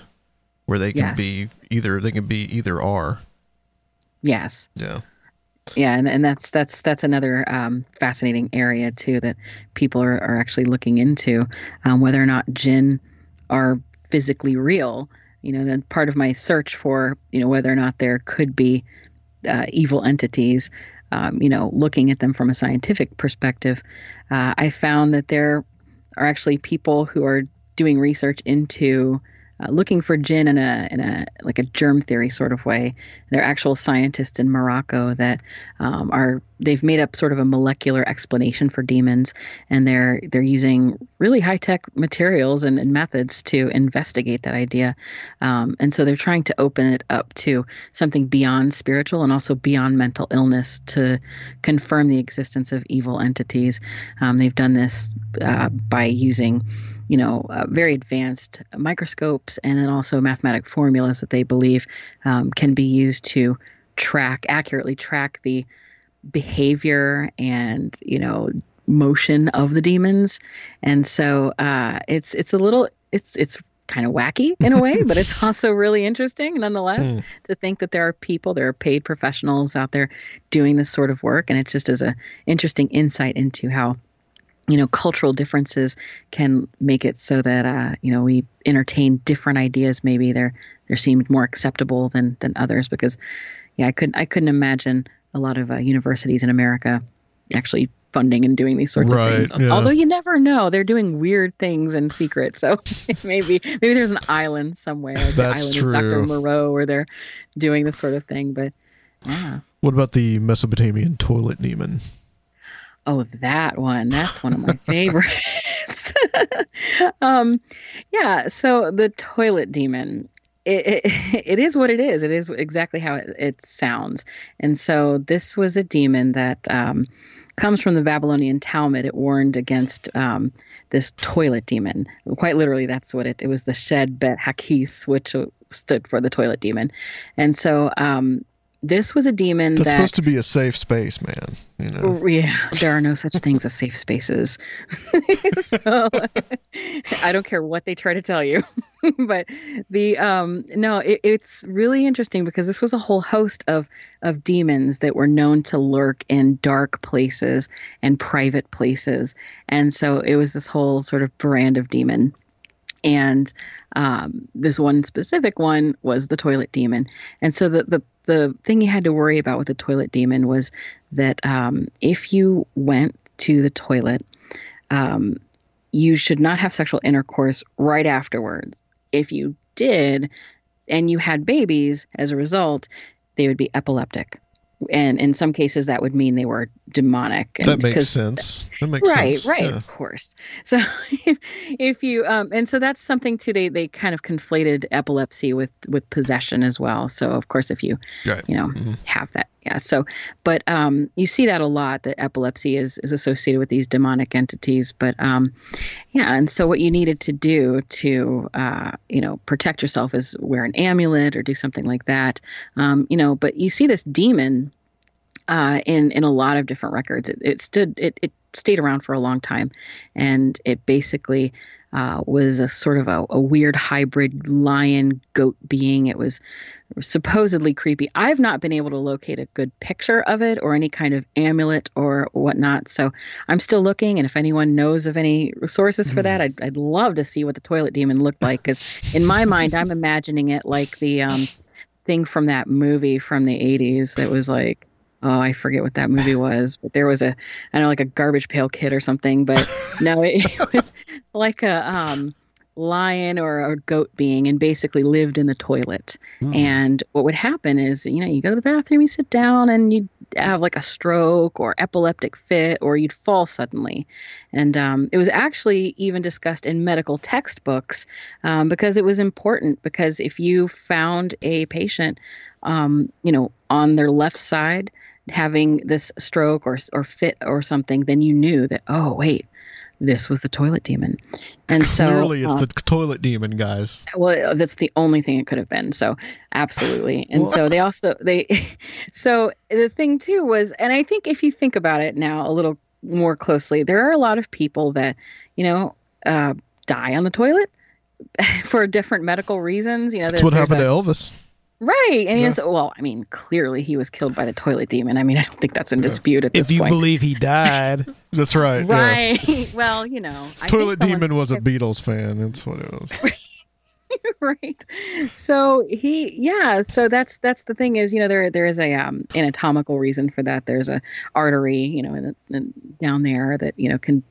where they can yes. be either they can be either or. Yes. Yeah. Yeah, and, and that's that's that's another um, fascinating area too that people are, are actually looking into, um, whether or not jinn are physically real. You know, then part of my search for you know whether or not there could be uh, evil entities. Um, you know, looking at them from a scientific perspective, uh, I found that there are actually people who are doing research into uh, looking for jinn in a in a like a germ theory sort of way. They're actual scientists in Morocco that um, are they've made up sort of a molecular explanation for demons, and they're they're using really high tech materials and, and methods to investigate that idea. Um, and so they're trying to open it up to something beyond spiritual and also beyond mental illness to confirm the existence of evil entities. Um, they've done this uh, by using, you know, uh, very advanced microscopes and then also mathematic formulas that they believe um, can be used to track, accurately track the behavior and, you know, motion of the demons. And so uh, it's it's a little it's it's kind of wacky in a way, but it's also really interesting nonetheless mm. to think that there are people, there are paid professionals out there doing this sort of work. And it just is a interesting insight into how, you know, cultural differences can make it so that, uh, you know, we entertain different ideas. Maybe they're, they're seemed more acceptable than, than others because, yeah, I couldn't, I couldn't imagine a lot of uh, universities in America actually funding and doing these sorts right, of things. Yeah. Although you never know, they're doing weird things in secret. So maybe maybe there's an island somewhere, like the island true. of Doctor Moreau, where they're doing this sort of thing. But yeah. What about the Mesopotamian toilet demon? Oh, that one. That's one of my favorites. um, yeah. So the toilet demon. It, it it is what it is. It is exactly how it, it sounds. And so this was a demon that um, comes from the Babylonian Talmud. It warned against um, this toilet demon. Quite literally, that's what it it was. The Shed Bet Hakis, which stood for the toilet demon. And so um, this was a demon that's that, supposed to be a safe space, man. You know, yeah, there are no such things as safe spaces. So I don't care what they try to tell you. But the um, no, it, it's really interesting because this was a whole host of of demons that were known to lurk in dark places and private places. And so it was this whole sort of brand of demon. And um, this one specific one was the toilet demon. And so the, the, the thing you had to worry about with the toilet demon was that um, if you went to the toilet, um, you should not have sexual intercourse right afterwards. If you did, and you had babies as a result, they would be epileptic. And in some cases, that would mean they were demonic. And that makes sense. That makes right, sense. Right, right, yeah. Of course. So if, if you, um, and so that's something too, they, they kind of conflated epilepsy with, with possession as well. So of course, if you, right. you know, mm-hmm. have that. Yeah. So, but um, you see that a lot, that epilepsy is, is associated with these demonic entities. But um, yeah. And so what you needed to do to, uh, you know, protect yourself is wear an amulet or do something like that. Um, you know, but you see this demon uh, in, in a lot of different records. It, it stood, it, it stayed around for a long time. And it basically Uh, was a sort of a, a weird hybrid lion goat being. It was supposedly creepy. I've not been able to locate a good picture of it or any kind of amulet or whatnot. So I'm still looking. And if anyone knows of any resources for that, I'd, I'd love to see what the toilet demon looked like. Because in my mind, I'm imagining it like the um, thing from that movie from the eighties that was like, oh, I forget what that movie was, but there was a, I don't know, like a Garbage Pail Kid or something, but no, it, it was like a um, lion or a goat being and basically lived in the toilet. Mm. And what would happen is, you know, you go to the bathroom, you sit down and you'd have like a stroke or epileptic fit, or you'd fall suddenly. And um, it was actually even discussed in medical textbooks um, because it was important, because if you found a patient, um, you know, on their left side, having this stroke or or fit or something, then you knew that, oh, wait, this was the toilet demon. And so clearly it's um, the toilet demon, guys. Well, that's the only thing it could have been. So absolutely. And so they also, they, so the thing too was, and I think if you think about it now a little more closely, there are a lot of people that, you know, uh, die on the toilet for different medical reasons. You know, that's what happened a, to Elvis. Right. And yeah. He was, well, I mean, clearly he was killed by the toilet demon. I mean, I don't think that's in yeah. dispute at this point. If you point. believe he died. That's right. Right. Yeah. Well, you know. I toilet think demon was a Beatles fan. That's what it was. Right. So he, yeah. So that's, that's the thing is, you know, there, there is a um, anatomical reason for that. There's a artery, you know, in the, in, down there that, you know, can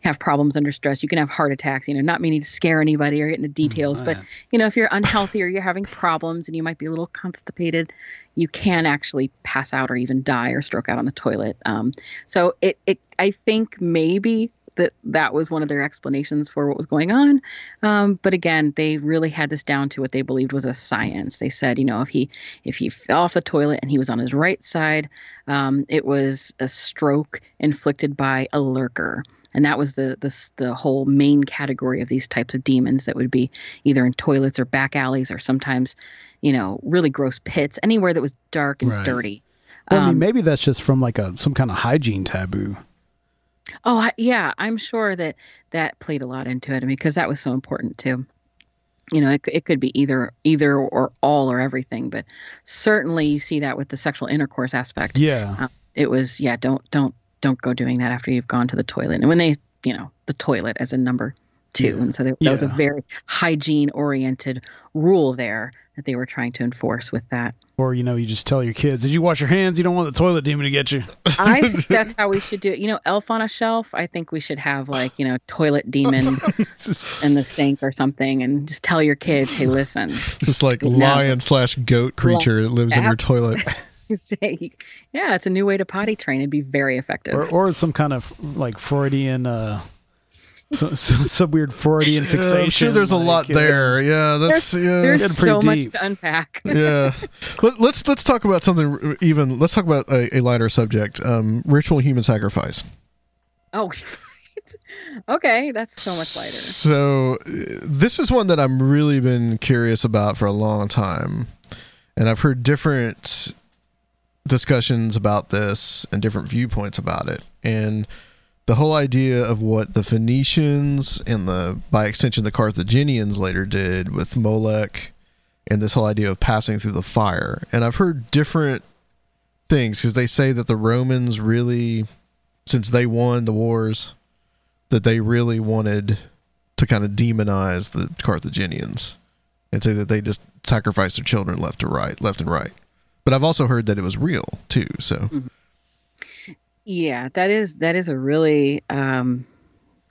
have problems under stress. You can have heart attacks, you know, not meaning to scare anybody or get into details, oh, but you know, if you're unhealthy or you're having problems and you might be a little constipated, you can actually pass out or even die or stroke out on the toilet. Um, so it, it, I think maybe that that was one of their explanations for what was going on. Um, but again, they really had this down to what they believed was a science. They said, you know, if he, if he fell off the toilet and he was on his right side, um, it was a stroke inflicted by a lurker. And that was the, the the whole main category of these types of demons that would be either in toilets or back alleys or sometimes, you know, really gross pits, anywhere that was dark and right. dirty. Well, um, I mean, maybe that's just from like a some kind of hygiene taboo. Oh, I, yeah. I'm sure that that played a lot into it. I mean, because that was so important, too. You know, it, it could be either either or all or everything. But certainly you see that with the sexual intercourse aspect. Yeah, um, it was. Yeah. Don't don't. Don't go doing that after you've gone to the toilet. And when they, you know, the toilet as a number two. Yeah. And so they, that yeah. was a very hygiene oriented rule there that they were trying to enforce with that. Or, you know, you just tell your kids, did you wash your hands? You don't want the toilet demon to get you. I think that's how we should do it. You know, Elf on a Shelf, I think we should have like, you know, toilet demon in the sink or something and just tell your kids, hey, listen. Just like lion know. slash goat creature that lives Absolutely. in your toilet. Yeah, it's a new way to potty train. It'd be very effective. Or, or some kind of like Freudian, uh, so, so, some weird Freudian fixation. Yeah, I'm sure there's like, a lot there. Yeah, that's there's, yeah, there's so deep. much to unpack. Yeah, Let, let's let's talk about something even. Let's talk about a, a lighter subject: um, ritual human sacrifice. Oh. Okay, that's so much lighter. So this is one that I'm really been curious about for a long time, and I've heard different discussions about this and different viewpoints about it, and the whole idea of what the Phoenicians and the by extension the Carthaginians later did with Molech and this whole idea of passing through the fire. And I've heard different things because they say that the Romans really, since they won the wars, that they really wanted to kind of demonize the Carthaginians and say that they just sacrificed their children left to right, left and right. But I've also heard that it was real too. So, yeah, that is that is a really um,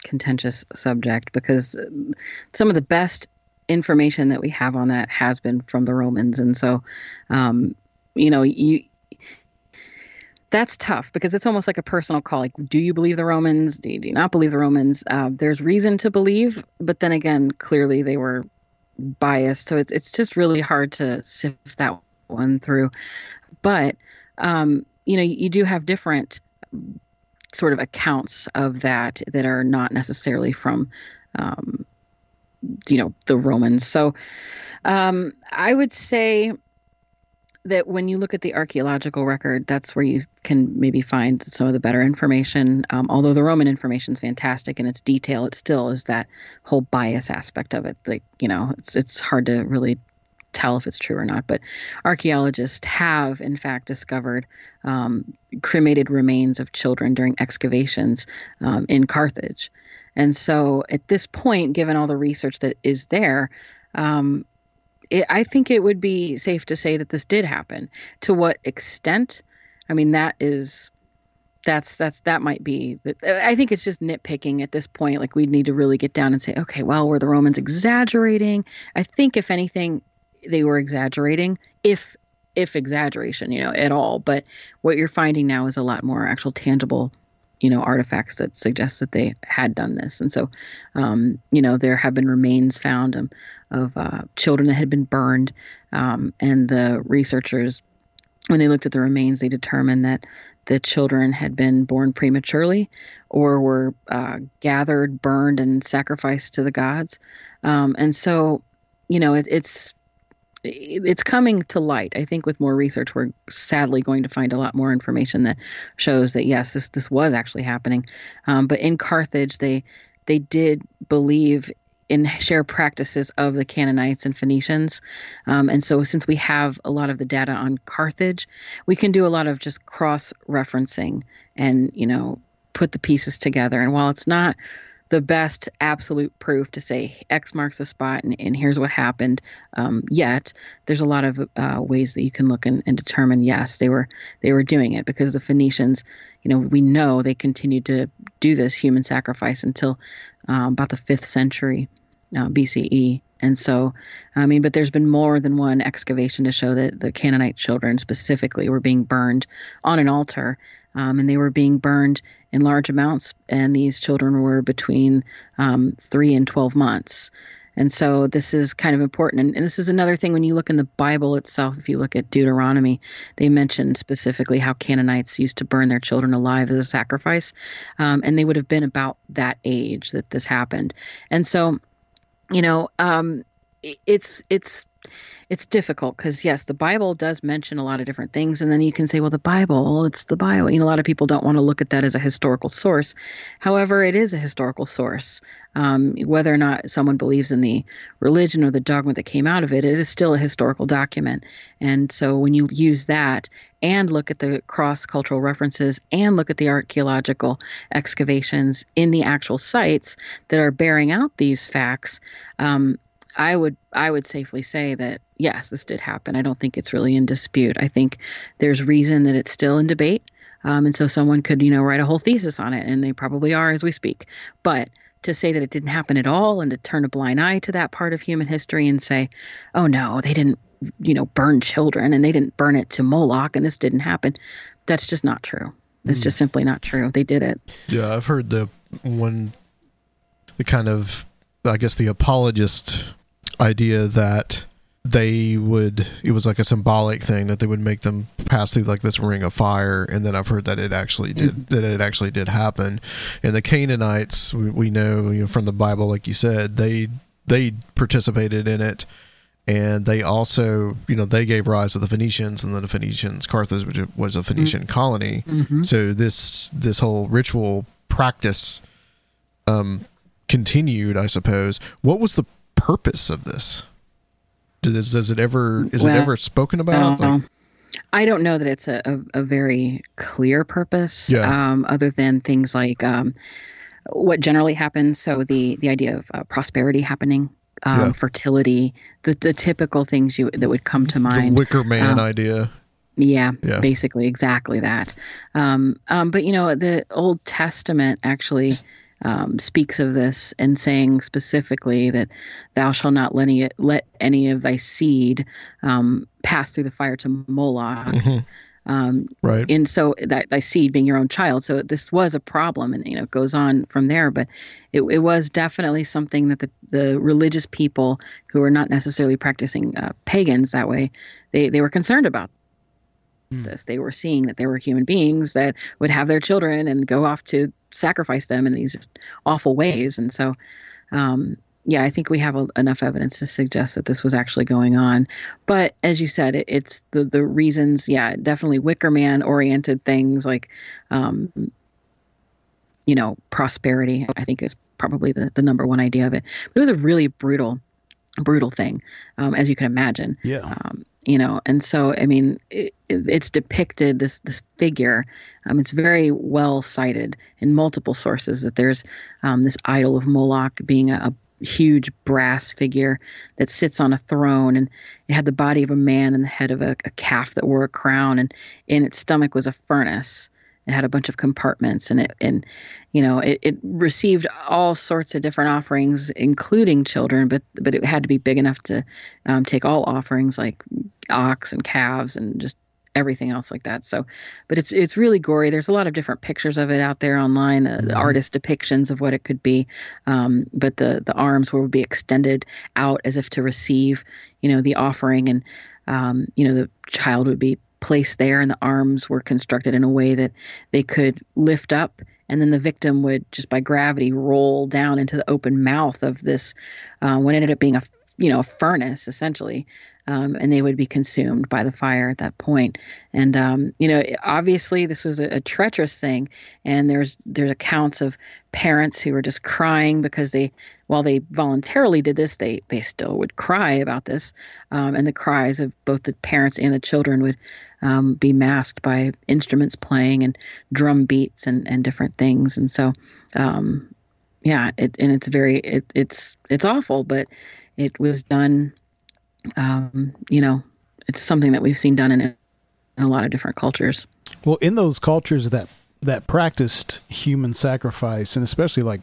contentious subject because some of the best information that we have on that has been from the Romans, and so um, you know, you that's tough because it's almost like a personal call. Like, do you believe the Romans? Do you, do you not believe the Romans? Uh, there's reason to believe, but then again, clearly they were biased, so it's it's just really hard to sift that one through. But um you know, you do have different sort of accounts of that that are not necessarily from um you know, the Romans. So um I would say that when you look at the archaeological record, that's where you can maybe find some of the better information. Um, although the Roman information is fantastic in its detail, it still is that whole bias aspect of it. Like, you know, it's it's hard to really tell if it's true or not, but archaeologists have in fact discovered um, cremated remains of children during excavations um, in Carthage. And so at this point, given all the research that is there, um, it, I think it would be safe to say that this did happen. To what extent? I mean, that is That's that's that might be. I think it's just nitpicking at this point. Like, we'd need to really get down and say, okay, well, were the Romans exaggerating? I think if anything, they were exaggerating, if if exaggeration, you know, at all. But what you're finding now is a lot more actual tangible, you know, artifacts that suggest that they had done this. And so, um, you know, there have been remains found um, of uh, children that had been burned, um, and the researchers when they looked at the remains, they determined that the children had been born prematurely or were uh, gathered, burned, and sacrificed to the gods. Um, and so, you know, it, it's it's coming to light. I think with more research, we're sadly going to find a lot more information that shows that, yes, this, this was actually happening. Um, but in Carthage, they they did believe in share practices of the Canaanites and Phoenicians. Um, and so since we have a lot of the data on Carthage, we can do a lot of just cross-referencing and, you know, put the pieces together. And while it's not the best absolute proof to say X marks the spot and, and here's what happened um, yet, there's a lot of uh, ways that you can look and, and determine, yes, they were they were doing it, because the Phoenicians, you know, we know they continued to do this human sacrifice until um, about the fifth century uh, B C E. And so, I mean, but there's been more than one excavation to show that the Canaanite children specifically were being burned on an altar, um, and they were being burned in large amounts. And these children were between um, three and twelve months. And so this is kind of important. And, and this is another thing when you look in the Bible itself, if you look at Deuteronomy, they mention specifically how Canaanites used to burn their children alive as a sacrifice. Um, and they would have been about that age that this happened. And so, you know, um, it's it's it's difficult because, yes, the Bible does mention a lot of different things. And then you can say, well, the Bible, it's the Bible. You know, a lot of people don't want to look at that as a historical source. However, it is a historical source. Um, whether or not someone believes in the religion or the dogma that came out of it, it is still a historical document. And so when you use that and look at the cross-cultural references and look at the archaeological excavations in the actual sites that are bearing out these facts, um, I would I would safely say that, yes, this did happen. I don't think it's really in dispute. I think there's reason that it's still in debate. Um, and so someone could, you know, write a whole thesis on it, and they probably are as we speak. But to say that it didn't happen at all and to turn a blind eye to that part of human history and say, oh, no, they didn't, you know, burn children and they didn't burn it to Moloch and this didn't happen. That's just not true. It's mm. just simply not true. They did it. Yeah, I've heard the one, the kind of, I guess, the apologist idea that they would, it was like a symbolic thing that they would make them pass through like this ring of fire. And then I've heard that it actually did, mm-hmm. that it actually did happen. And the Canaanites, we, we know, you know, from the Bible, like you said, they, they participated in it. And they also, you know, they gave rise to the Phoenicians, and then the Phoenicians, Carthage, which was a Phoenician mm-hmm. colony. Mm-hmm. So this, this whole ritual practice, um, continued, I suppose. What was the purpose of this? Does, does it ever, is well, it ever spoken about? I don't, like, I don't know that it's a, a, a very clear purpose, yeah. um, other than things like um, what generally happens. So the, the idea of uh, prosperity happening, um, yeah. fertility, the the typical things you that would come to mind. The Wicker Man um, idea. Yeah, yeah, basically exactly that. Um, um, but, you know, the Old Testament actually Um, speaks of this and saying specifically that thou shalt not let any, let any of thy seed um, pass through the fire to Moloch. Mm-hmm. Um, right. And so that thy seed being your own child. So this was a problem, and, you know, it goes on from there. But it, it was definitely something that the, the religious people who are not necessarily practicing uh, pagans that way, they, they were concerned about this. They were seeing that there were human beings that would have their children and go off to sacrifice them in these just awful ways. And so, um, yeah, I think we have a, enough evidence to suggest that this was actually going on. But as you said, it, it's the, the reasons, yeah, definitely Wicker Man oriented things like, um, you know, prosperity, I think is probably the, the number one idea of it. But it was a really brutal, brutal thing, um, as you can imagine. Yeah. Um, You know, and so, I mean, it, it's depicted this this figure. Um, it's very well cited in multiple sources that there's um, this idol of Moloch being a, a huge brass figure that sits on a throne. And it had the body of a man and the head of a, a calf that wore a crown. And in its stomach was a furnace. It had a bunch of compartments, and it, and you know, it, it received all sorts of different offerings, including children. But but it had to be big enough to um, take all offerings, like ox and calves, and just everything else like that. So, but it's it's really gory. There's a lot of different pictures of it out there online, uh, the artist depictions of what it could be. Um, but the the arms would be extended out as if to receive, you know, the offering, and um, you know, the child would be placed there, and the arms were constructed in a way that they could lift up, and then the victim would, just by gravity, roll down into the open mouth of this, uh, what ended up being a, you know, a furnace, essentially, um, and they would be consumed by the fire at that point. And, um, you know, obviously this was a, a treacherous thing, and there's there's accounts of parents who were just crying because they, while they voluntarily did this, they, they still would cry about this, um, and the cries of both the parents and the children would um, be masked by instruments playing and drum beats and, and different things. And so, um, yeah, it, and it's very, it, it's it's awful, but it was done, um, you know, it's something that we've seen done in, in a lot of different cultures. Well, in those cultures that, that practiced human sacrifice, and especially like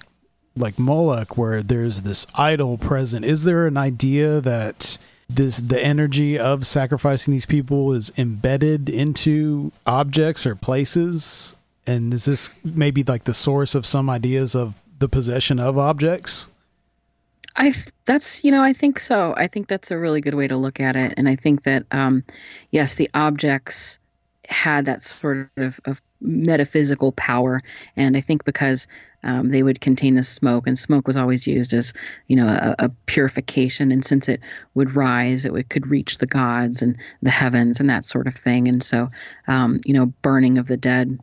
like Molech, where there's this idol present, is there an idea that this the energy of sacrificing these people is embedded into objects or places? And is this maybe like the source of some ideas of the possession of objects? I that's you know I think so. I think that's a really good way to look at it, and I think that um, yes, the objects had that sort of, of metaphysical power, and I think because um, they would contain the smoke, and smoke was always used as you know a, a purification, and since it would rise, it would, could reach the gods and the heavens and that sort of thing, and so um, you know burning of the dead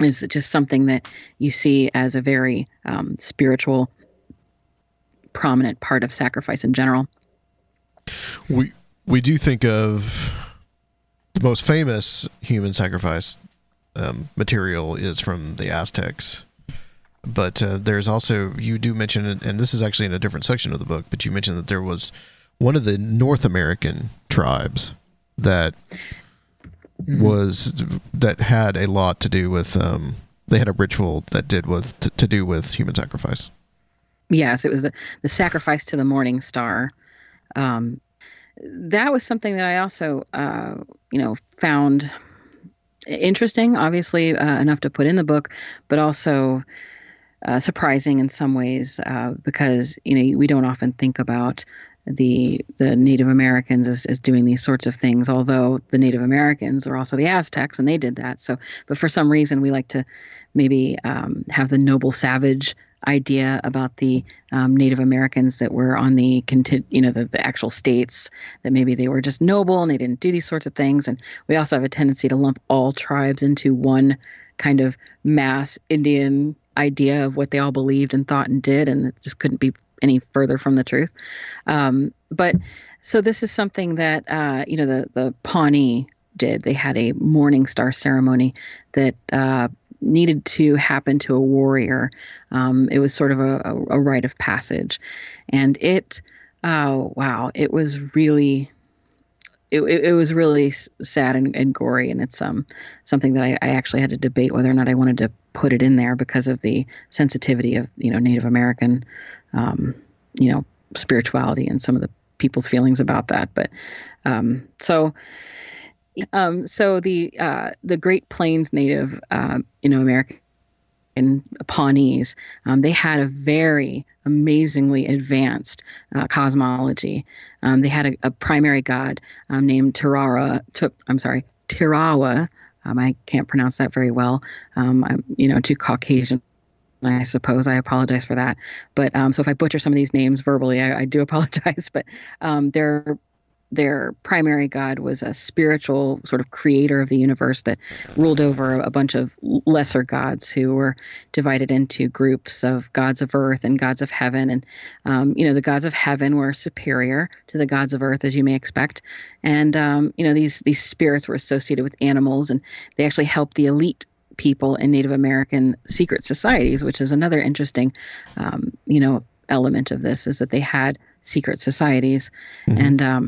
is just something that you see as a very um, spiritual, prominent part of sacrifice in general. We we do think of the most famous human sacrifice um, material is from the Aztecs, but uh, there's also, you do mention, and this is actually in a different section of the book, but you mentioned that there was one of the North American tribes that mm-hmm. was that had a lot to do with um, they had a ritual that did with to, to do with human sacrifice. Yes, it was the, the sacrifice to the Morning Star. Um, that was something that I also, uh, you know, found interesting, obviously uh, enough to put in the book, but also uh, surprising in some ways uh, because, you know, we don't often think about the the Native Americans as, as doing these sorts of things, although the Native Americans are also the Aztecs, and they did that. So, but for some reason, we like to maybe um, have the noble savage idea about the um, Native Americans that were on the, you know, the, the actual states, that maybe they were just noble and they didn't do these sorts of things. And we also have a tendency to lump all tribes into one kind of mass Indian idea of what they all believed and thought and did, and it just couldn't be any further from the truth. Um, but so this is something that, uh, you know, the, the Pawnee did. They had a Morning Star ceremony that, uh, needed to happen to a warrior. Um, it was sort of a, a, a rite of passage, and it, oh, wow, it was really, it, it was really sad and, and gory. And it's, um, something that I, I actually had to debate whether or not I wanted to put it in there because of the sensitivity of, you know, Native American, um, you know, spirituality and some of the people's feelings about that. But, um, so, Um, so the uh, the Great Plains Native, uh, you know, American Pawnees, um, they had a very amazingly advanced uh, cosmology. Um, they had a, a primary god um, named Tarara. T- I'm sorry, Tarawa. Um, I can't pronounce that very well. Um, I'm, you know, too Caucasian, I suppose. I apologize for that. But um, so if I butcher some of these names verbally, I, I do apologize. But um, they're Their primary god was a spiritual sort of creator of the universe that ruled over a bunch of lesser gods who were divided into groups of gods of earth and gods of heaven. And, um, you know, the gods of heaven were superior to the gods of earth, as you may expect. And, um, you know, these these spirits were associated with animals, and they actually helped the elite people in Native American secret societies, which is another interesting, um, you know, element of this, is that they had secret societies. Mm-hmm. And, um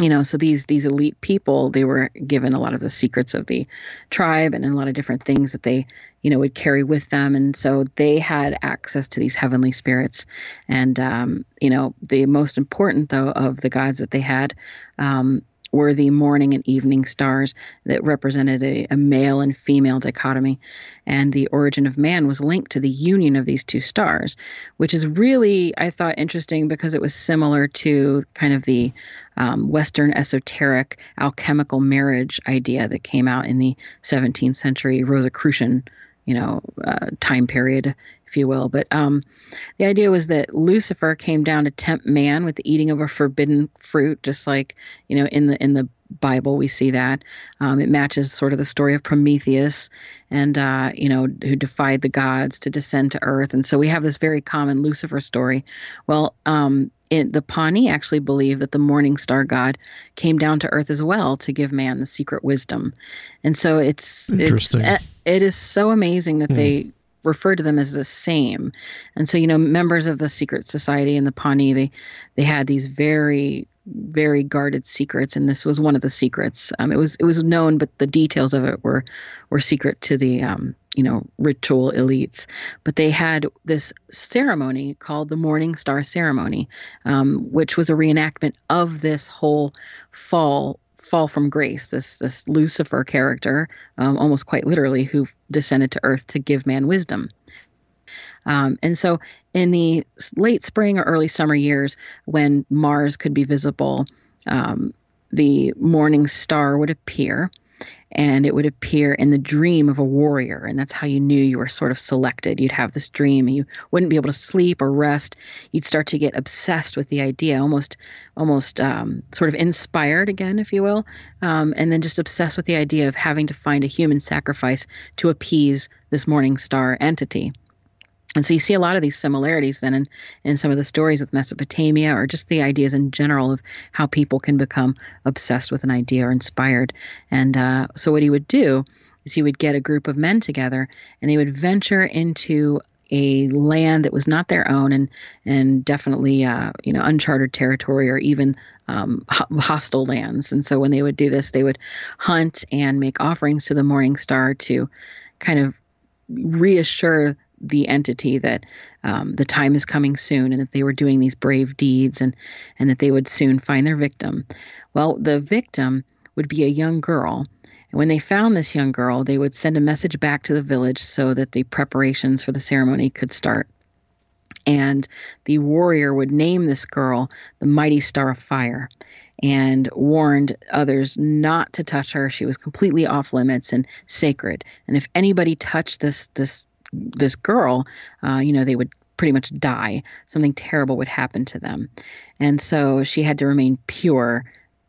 You know, so these these elite people, they were given a lot of the secrets of the tribe and a lot of different things that they, you know, would carry with them. And so they had access to these heavenly spirits. And, um, you know, the most important, though, of the gods that they had um, were the morning and evening stars that represented a, a male and female dichotomy. And the origin of man was linked to the union of these two stars, which is really, I thought, interesting because it was similar to kind of the um, Western esoteric alchemical marriage idea that came out in the seventeenth century Rosicrucian, you know, uh, time period, if you will. But um, the idea was that Lucifer came down to tempt man with the eating of a forbidden fruit, just like, you know, in the in the Bible we see that. Um, it matches sort of the story of Prometheus and, uh, you know, who defied the gods to descend to earth. And so we have this very common Lucifer story. Well, um, it, the Pawnee actually believe that the Morning Star God came down to earth as well to give man the secret wisdom. And so it's interesting. It's, it is so amazing that yeah. they refer to them as the same. And so, you know, members of the secret society and the Pawnee, they, they had these very, very guarded secrets. And this was one of the secrets. Um, it was, it was known, but the details of it were, were secret to the, um, you know, ritual elites. But they had this ceremony called the Morning Star Ceremony, um, which was a reenactment of this whole fall fall from grace, this this Lucifer character, um, almost quite literally, who descended to earth to give man wisdom. Um, and so in the late spring or early summer years, when Mars could be visible, um, the morning star would appear, and it would appear in the dream of a warrior. And that's how you knew you were sort of selected. You'd have this dream and you wouldn't be able to sleep or rest. You'd start to get obsessed with the idea, almost almost um, sort of inspired again, if you will, um, and then just obsessed with the idea of having to find a human sacrifice to appease this morning star entity. And so you see a lot of these similarities then in, in some of the stories with Mesopotamia, or just the ideas in general of how people can become obsessed with an idea or inspired. And uh, so what he would do is he would get a group of men together, and they would venture into a land that was not their own, and and definitely uh, you know, uncharted territory, or even um, hostile lands. And so when they would do this, they would hunt and make offerings to the morning star to kind of reassure the entity that um, the time is coming soon, and that they were doing these brave deeds, and, and that they would soon find their victim. Well, the victim would be a young girl. And when they found this young girl, they would send a message back to the village so that the preparations for the ceremony could start. And the warrior would name this girl the Mighty Star of Fire, and warned others not to touch her. She was completely off limits and sacred. And if anybody touched this, this, this girl, uh, you know, they would pretty much die. Something terrible would happen to them. And so she had to remain pure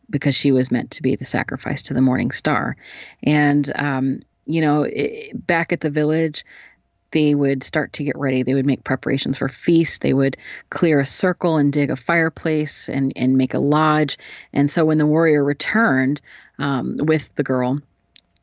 because she was meant to be the sacrifice to the morning star. And, um, you know, it, back at the village, they would start to get ready. They would make preparations for feasts. They would clear a circle and dig a fireplace and, and make a lodge. And so when the warrior returned um, with the girl,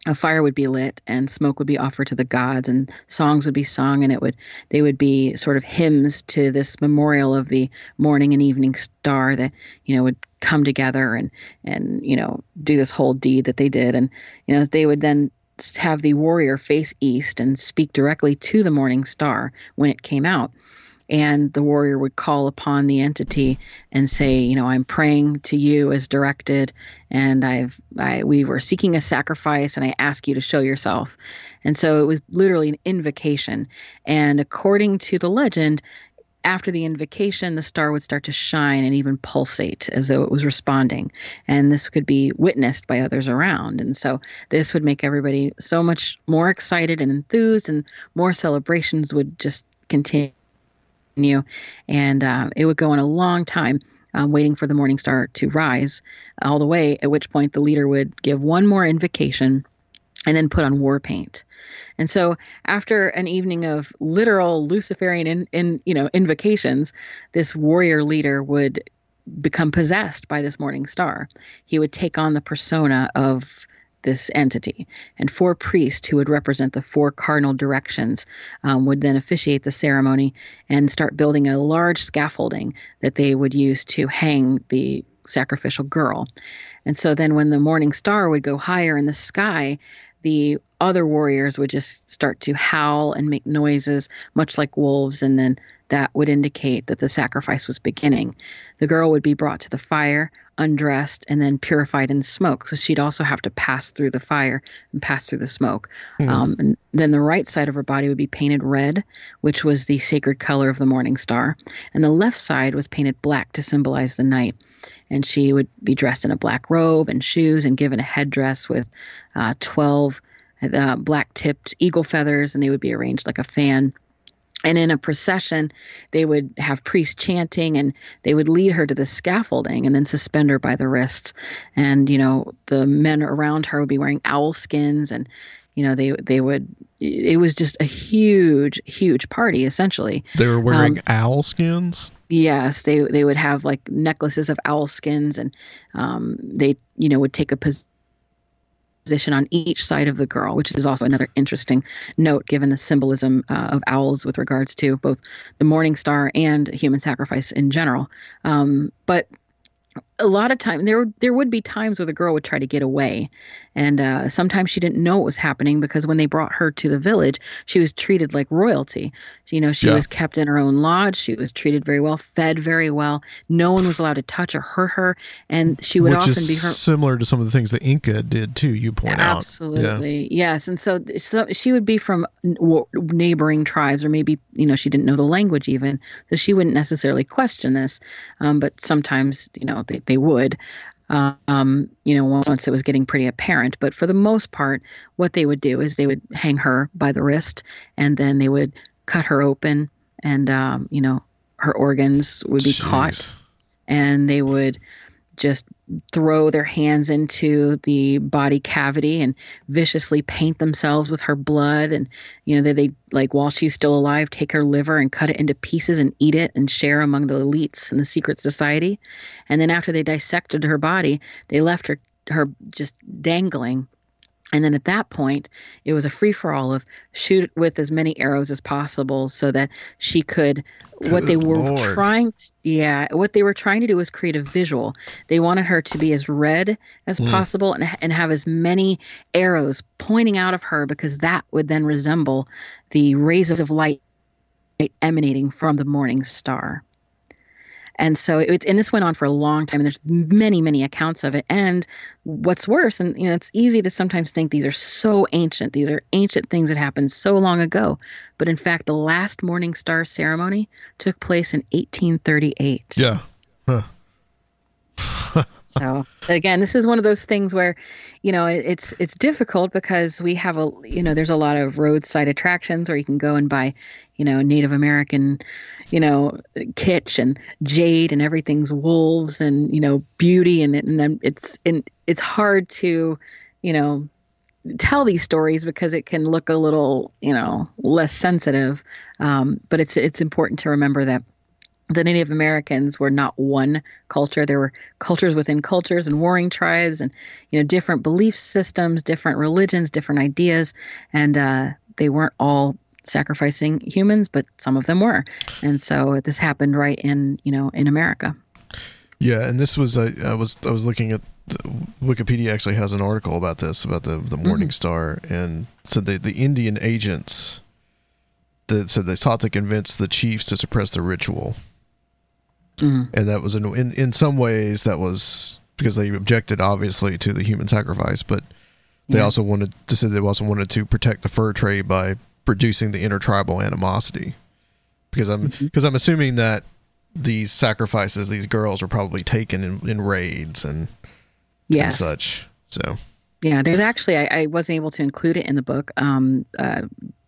a fire would be lit, and smoke would be offered to the gods, and songs would be sung, and it would they would be sort of hymns to this memorial of the morning and evening star that, you know, would come together and and you know, do this whole deed that they did. And, you know, they would then have the warrior face east and speak directly to the morning star when it came out. And the warrior would call upon the entity and say, you know, I'm praying to you as directed, and I've, I, we were seeking a sacrifice, and I ask you to show yourself. And so it was literally an invocation. And according to the legend, after the invocation, the star would start to shine and even pulsate as though it was responding. And this could be witnessed by others around. And so this would make everybody so much more excited and enthused, and more celebrations would just continue. New, and uh, it would go on a long time, um, waiting for the morning star to rise all the way, at which point the leader would give one more invocation and then put on war paint. And so after an evening of literal Luciferian in, in, you know, invocations, this warrior leader would become possessed by this morning star. He would take on the persona of this entity, and four priests who would represent the four cardinal directions um, would then officiate the ceremony and start building a large scaffolding that they would use to hang the sacrificial girl. And so then when the morning star would go higher in the sky, the other warriors would just start to howl and make noises, much like wolves, and then that would indicate that the sacrifice was beginning. The girl would be brought to the fire, undressed, and then purified in smoke. So she'd also have to pass through the fire and pass through the smoke. Mm. Um, and then the right side of her body would be painted red, which was the sacred color of the morning star. And the left side was painted black to symbolize the night. And she would be dressed in a black robe and shoes and given a headdress with uh, twelve uh, black-tipped eagle feathers, and they would be arranged like a fan. And in a procession, they would have priests chanting, and they would lead her to the scaffolding and then suspend her by the wrists. And, you know, the men around her would be wearing owl skins, and, you know, they they would – it was just a huge, huge party, essentially. They were wearing um, owl skins? Yes. They, they would have, like, necklaces of owl skins, and um, they, you know, would take a position. position on each side of the girl, which is also another interesting note given the symbolism uh, of owls with regards to both the morning star and human sacrifice in general. Um, but a lot of time there, there would be times where the girl would try to get away. And uh, sometimes she didn't know what was happening, because when they brought her to the village, she was treated like royalty. You know, she yeah. was kept in her own lodge. She was treated very well, fed very well. No one was allowed to touch or hurt her. And she would Which often is be hurt. Similar to some of the things the Inca did too, you point Absolutely. out. Absolutely. Yeah. Yes. And so, so she would be from neighboring tribes, or maybe, you know, she didn't know the language even. So she wouldn't necessarily question this. Um, but sometimes, you know, they they would, um, you know, once it was getting pretty apparent. But for the most part, what they would do is they would hang her by the wrist, and then they would cut her open, and, um, you know, her organs would be Jeez. caught, and they would just throw their hands into the body cavity and viciously paint themselves with her blood. And, you know, they, they like while she's still alive, take her liver and cut it into pieces and eat it and share among the elites in the secret society. And then after they dissected her body, they left her, her just dangling. And then at that point, it was a free-for-all of shoot with as many arrows as possible so that she could – what they were Lord. trying to – yeah, what they were trying to do was create a visual. They wanted her to be as red as mm. possible and, and have as many arrows pointing out of her, because that would then resemble the rays of light emanating from the morning star. And so it, and this went on for a long time, and there's many, many accounts of it. And what's worse, and, you know, it's easy to sometimes think these are so ancient. These are ancient things that happened so long ago. But in fact, the last Morning Star ceremony took place in eighteen thirty-eight. Yeah. Huh. So again, this is one of those things where, you know, it, it's it's difficult because we have a, you know, there's a lot of roadside attractions where you can go and buy, you know, Native American, you know, kitsch and jade, and everything's wolves and, you know, beauty, and and it's and it's hard to, you know, tell these stories because it can look a little, you know, less sensitive. Um, but it's it's important to remember that the Native Americans were not one culture. There were cultures within cultures and warring tribes and, you know, different belief systems, different religions, different ideas. And uh, they weren't all sacrificing humans, but some of them were. And so this happened right in, you know, in America. Yeah. And this was, I, I was, I was looking at Wikipedia actually has an article about this, about the, the Morning mm-hmm. Star, and so the, the Indian agents that said they sought to convince the chiefs to suppress the ritual. Mm. And that was in, in in some ways that was because they objected obviously to the human sacrifice, but they yeah. also wanted to say they also wanted to protect the fur trade by reducing the intertribal animosity. Because I'm because mm-hmm. I'm assuming that these sacrifices, these girls were probably taken in, in raids and yes. and such. So yeah, there's actually I, I wasn't able to include it in the book um uh,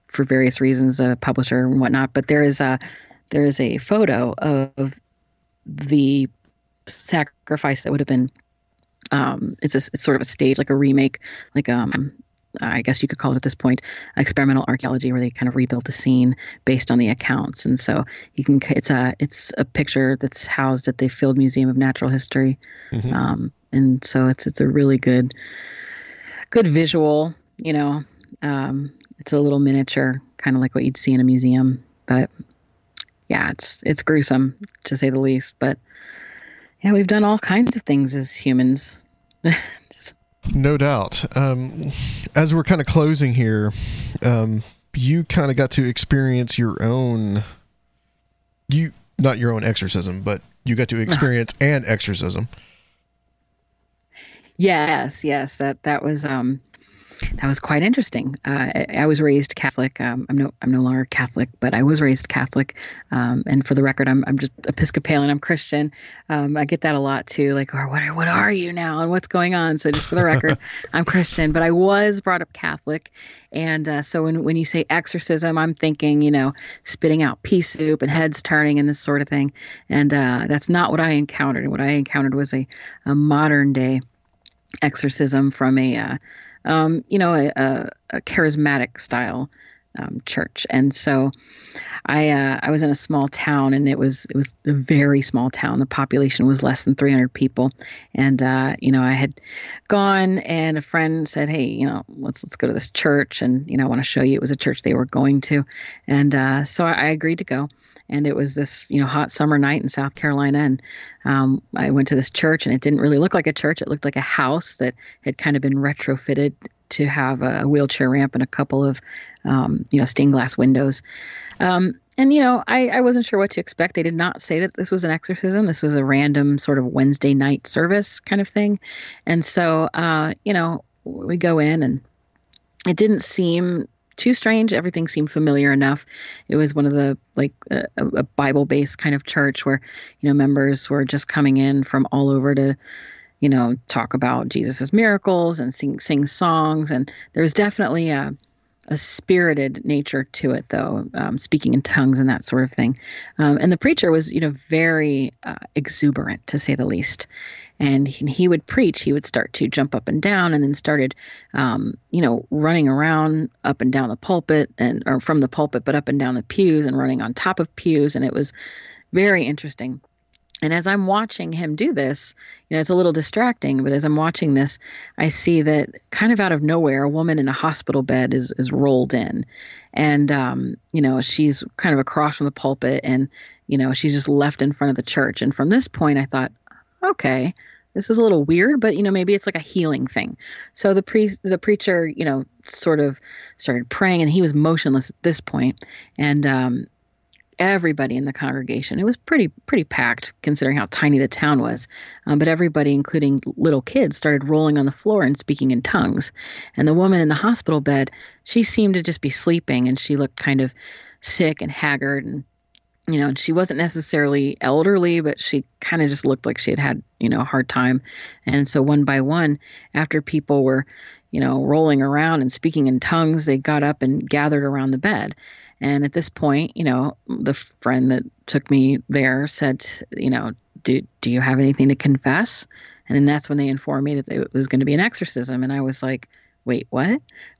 for various reasons, a uh, publisher and whatnot. But there is a there is a photo of the sacrifice that would have been, um, it's a, it's sort of a stage, like a remake, like, um, I guess you could call it at this point, experimental archaeology, where they kind of rebuilt the scene based on the accounts. And so you can, it's a, it's a picture that's housed at the Field Museum of Natural History. Mm-hmm. Um, and so it's, it's a really good, good visual, you know, um, it's a little miniature, kind of like what you'd see in a museum, but yeah, it's it's gruesome, to say the least. But yeah, we've done all kinds of things as humans. Just No doubt. Um, as we're kind of closing here, um, you kind of got to experience your own, you not your own exorcism, but you got to experience an exorcism. Yes, yes, that that was um, that was quite interesting. Uh, I, I was raised Catholic. Um, I'm no I'm no longer Catholic, but I was raised Catholic. Um, and for the record, I'm I'm just Episcopalian. I'm Christian. Um, I get that a lot too. Like, or oh, what are, what are you now, and what's going on? So just for the record, I'm Christian, but I was brought up Catholic. And uh, so when when you say exorcism, I'm thinking, you know, spitting out pea soup and heads turning and this sort of thing. And uh, that's not what I encountered. What I encountered was a, a modern day exorcism from a, uh, um, you know, a, a, a charismatic style um, church. And so I uh, I was in a small town, and it was it was a very small town. The population was less than three hundred people. And, uh, you know, I had gone, and a friend said, hey, you know, let's let's go to this church. And, you know, I want to show you. It was a church they were going to. And uh, so I, I agreed to go. And it was this, you know, hot summer night in South Carolina. And um, I went to this church, and it didn't really look like a church. It looked like a house that had kind of been retrofitted to have a wheelchair ramp and a couple of, um, you know, stained glass windows. Um, and, you know, I, I wasn't sure what to expect. They did not say that this was an exorcism. This was a random sort of Wednesday night service kind of thing. And so, uh, you know, we go in, and it didn't seem too strange. Everything seemed familiar enough. It was one of the, like a, a Bible-based kind of church where, you know, members were just coming in from all over to, you know, talk about Jesus's miracles and sing, sing songs. And there was definitely a, a spirited nature to it, though, um, speaking in tongues and that sort of thing. Um, and the preacher was, you know, very uh, exuberant, to say the least. And he, he would preach. He would start to jump up and down, and then started, um, you know, running around up and down the pulpit, and or from the pulpit, but up and down the pews, and running on top of pews. And it was very interesting. And as I'm watching him do this, you know, it's a little distracting, but as I'm watching this, I see that kind of out of nowhere, a woman in a hospital bed is is rolled in. And, um, you know, she's kind of across from the pulpit, and, you know, she's just left in front of the church. And from this point, I thought, okay, this is a little weird, but, you know, maybe it's like a healing thing. So the pre- the preacher, you know, sort of started praying, and he was motionless at this point. And um, everybody in the congregation, it was pretty, pretty packed considering how tiny the town was. Um, but everybody, including little kids, started rolling on the floor and speaking in tongues. And the woman in the hospital bed, she seemed to just be sleeping, and she looked kind of sick and haggard, and you know, and she wasn't necessarily elderly, but she kind of just looked like she had had, you know, a hard time. And so one by one, after people were, you know, rolling around and speaking in tongues, they got up and gathered around the bed. And at this point, you know, the friend that took me there said, you know, do, do you have anything to confess? And then that's when they informed me that it was going to be an exorcism. And I was like, wait, what?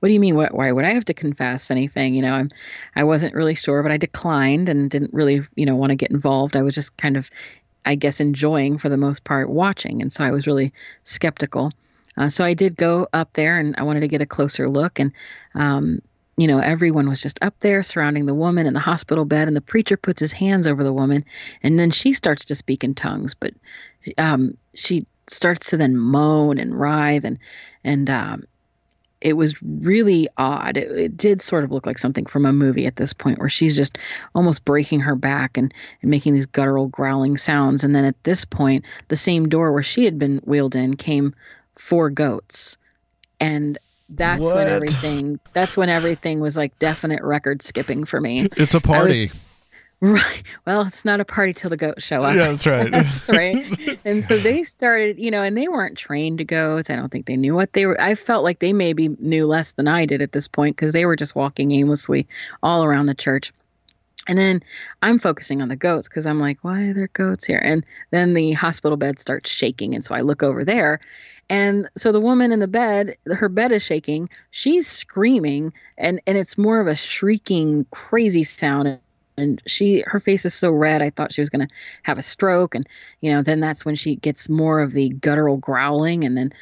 What do you mean? What, why would I have to confess anything? You know, I'm, I wasn't really sure, but I declined and didn't really, you know, want to get involved. I was just kind of, I guess, enjoying for the most part watching. And so I was really skeptical. Uh, so I did go up there, and I wanted to get a closer look. And, um, you know, everyone was just up there surrounding the woman in the hospital bed, and the preacher puts his hands over the woman, and then she starts to speak in tongues. But um, she starts to then moan and writhe, and, and, um, it was really odd. It, it did sort of look like something from a movie at this point, where she's just almost breaking her back and, and making these guttural growling sounds. And then at this point, the same door where she had been wheeled in came four goats. And that's what? when everything, that's when everything was like definite record skipping for me. It's a party. Right. Well, it's not a party till the goats show up. Yeah, that's right. That's right. And so they started, you know, and they weren't trained to goats. I don't think they knew what they were. I felt like they maybe knew less than I did at this point, because they were just walking aimlessly all around the church. And then I'm focusing on the goats, because I'm like, why are there goats here? And then the hospital bed starts shaking. And so I look over there. And so the woman in the bed, her bed is shaking. She's screaming. And, and it's more of a shrieking, crazy sound. And she, her face is so red, I thought she was going to have a stroke. And, you know, then that's when she gets more of the guttural growling, and then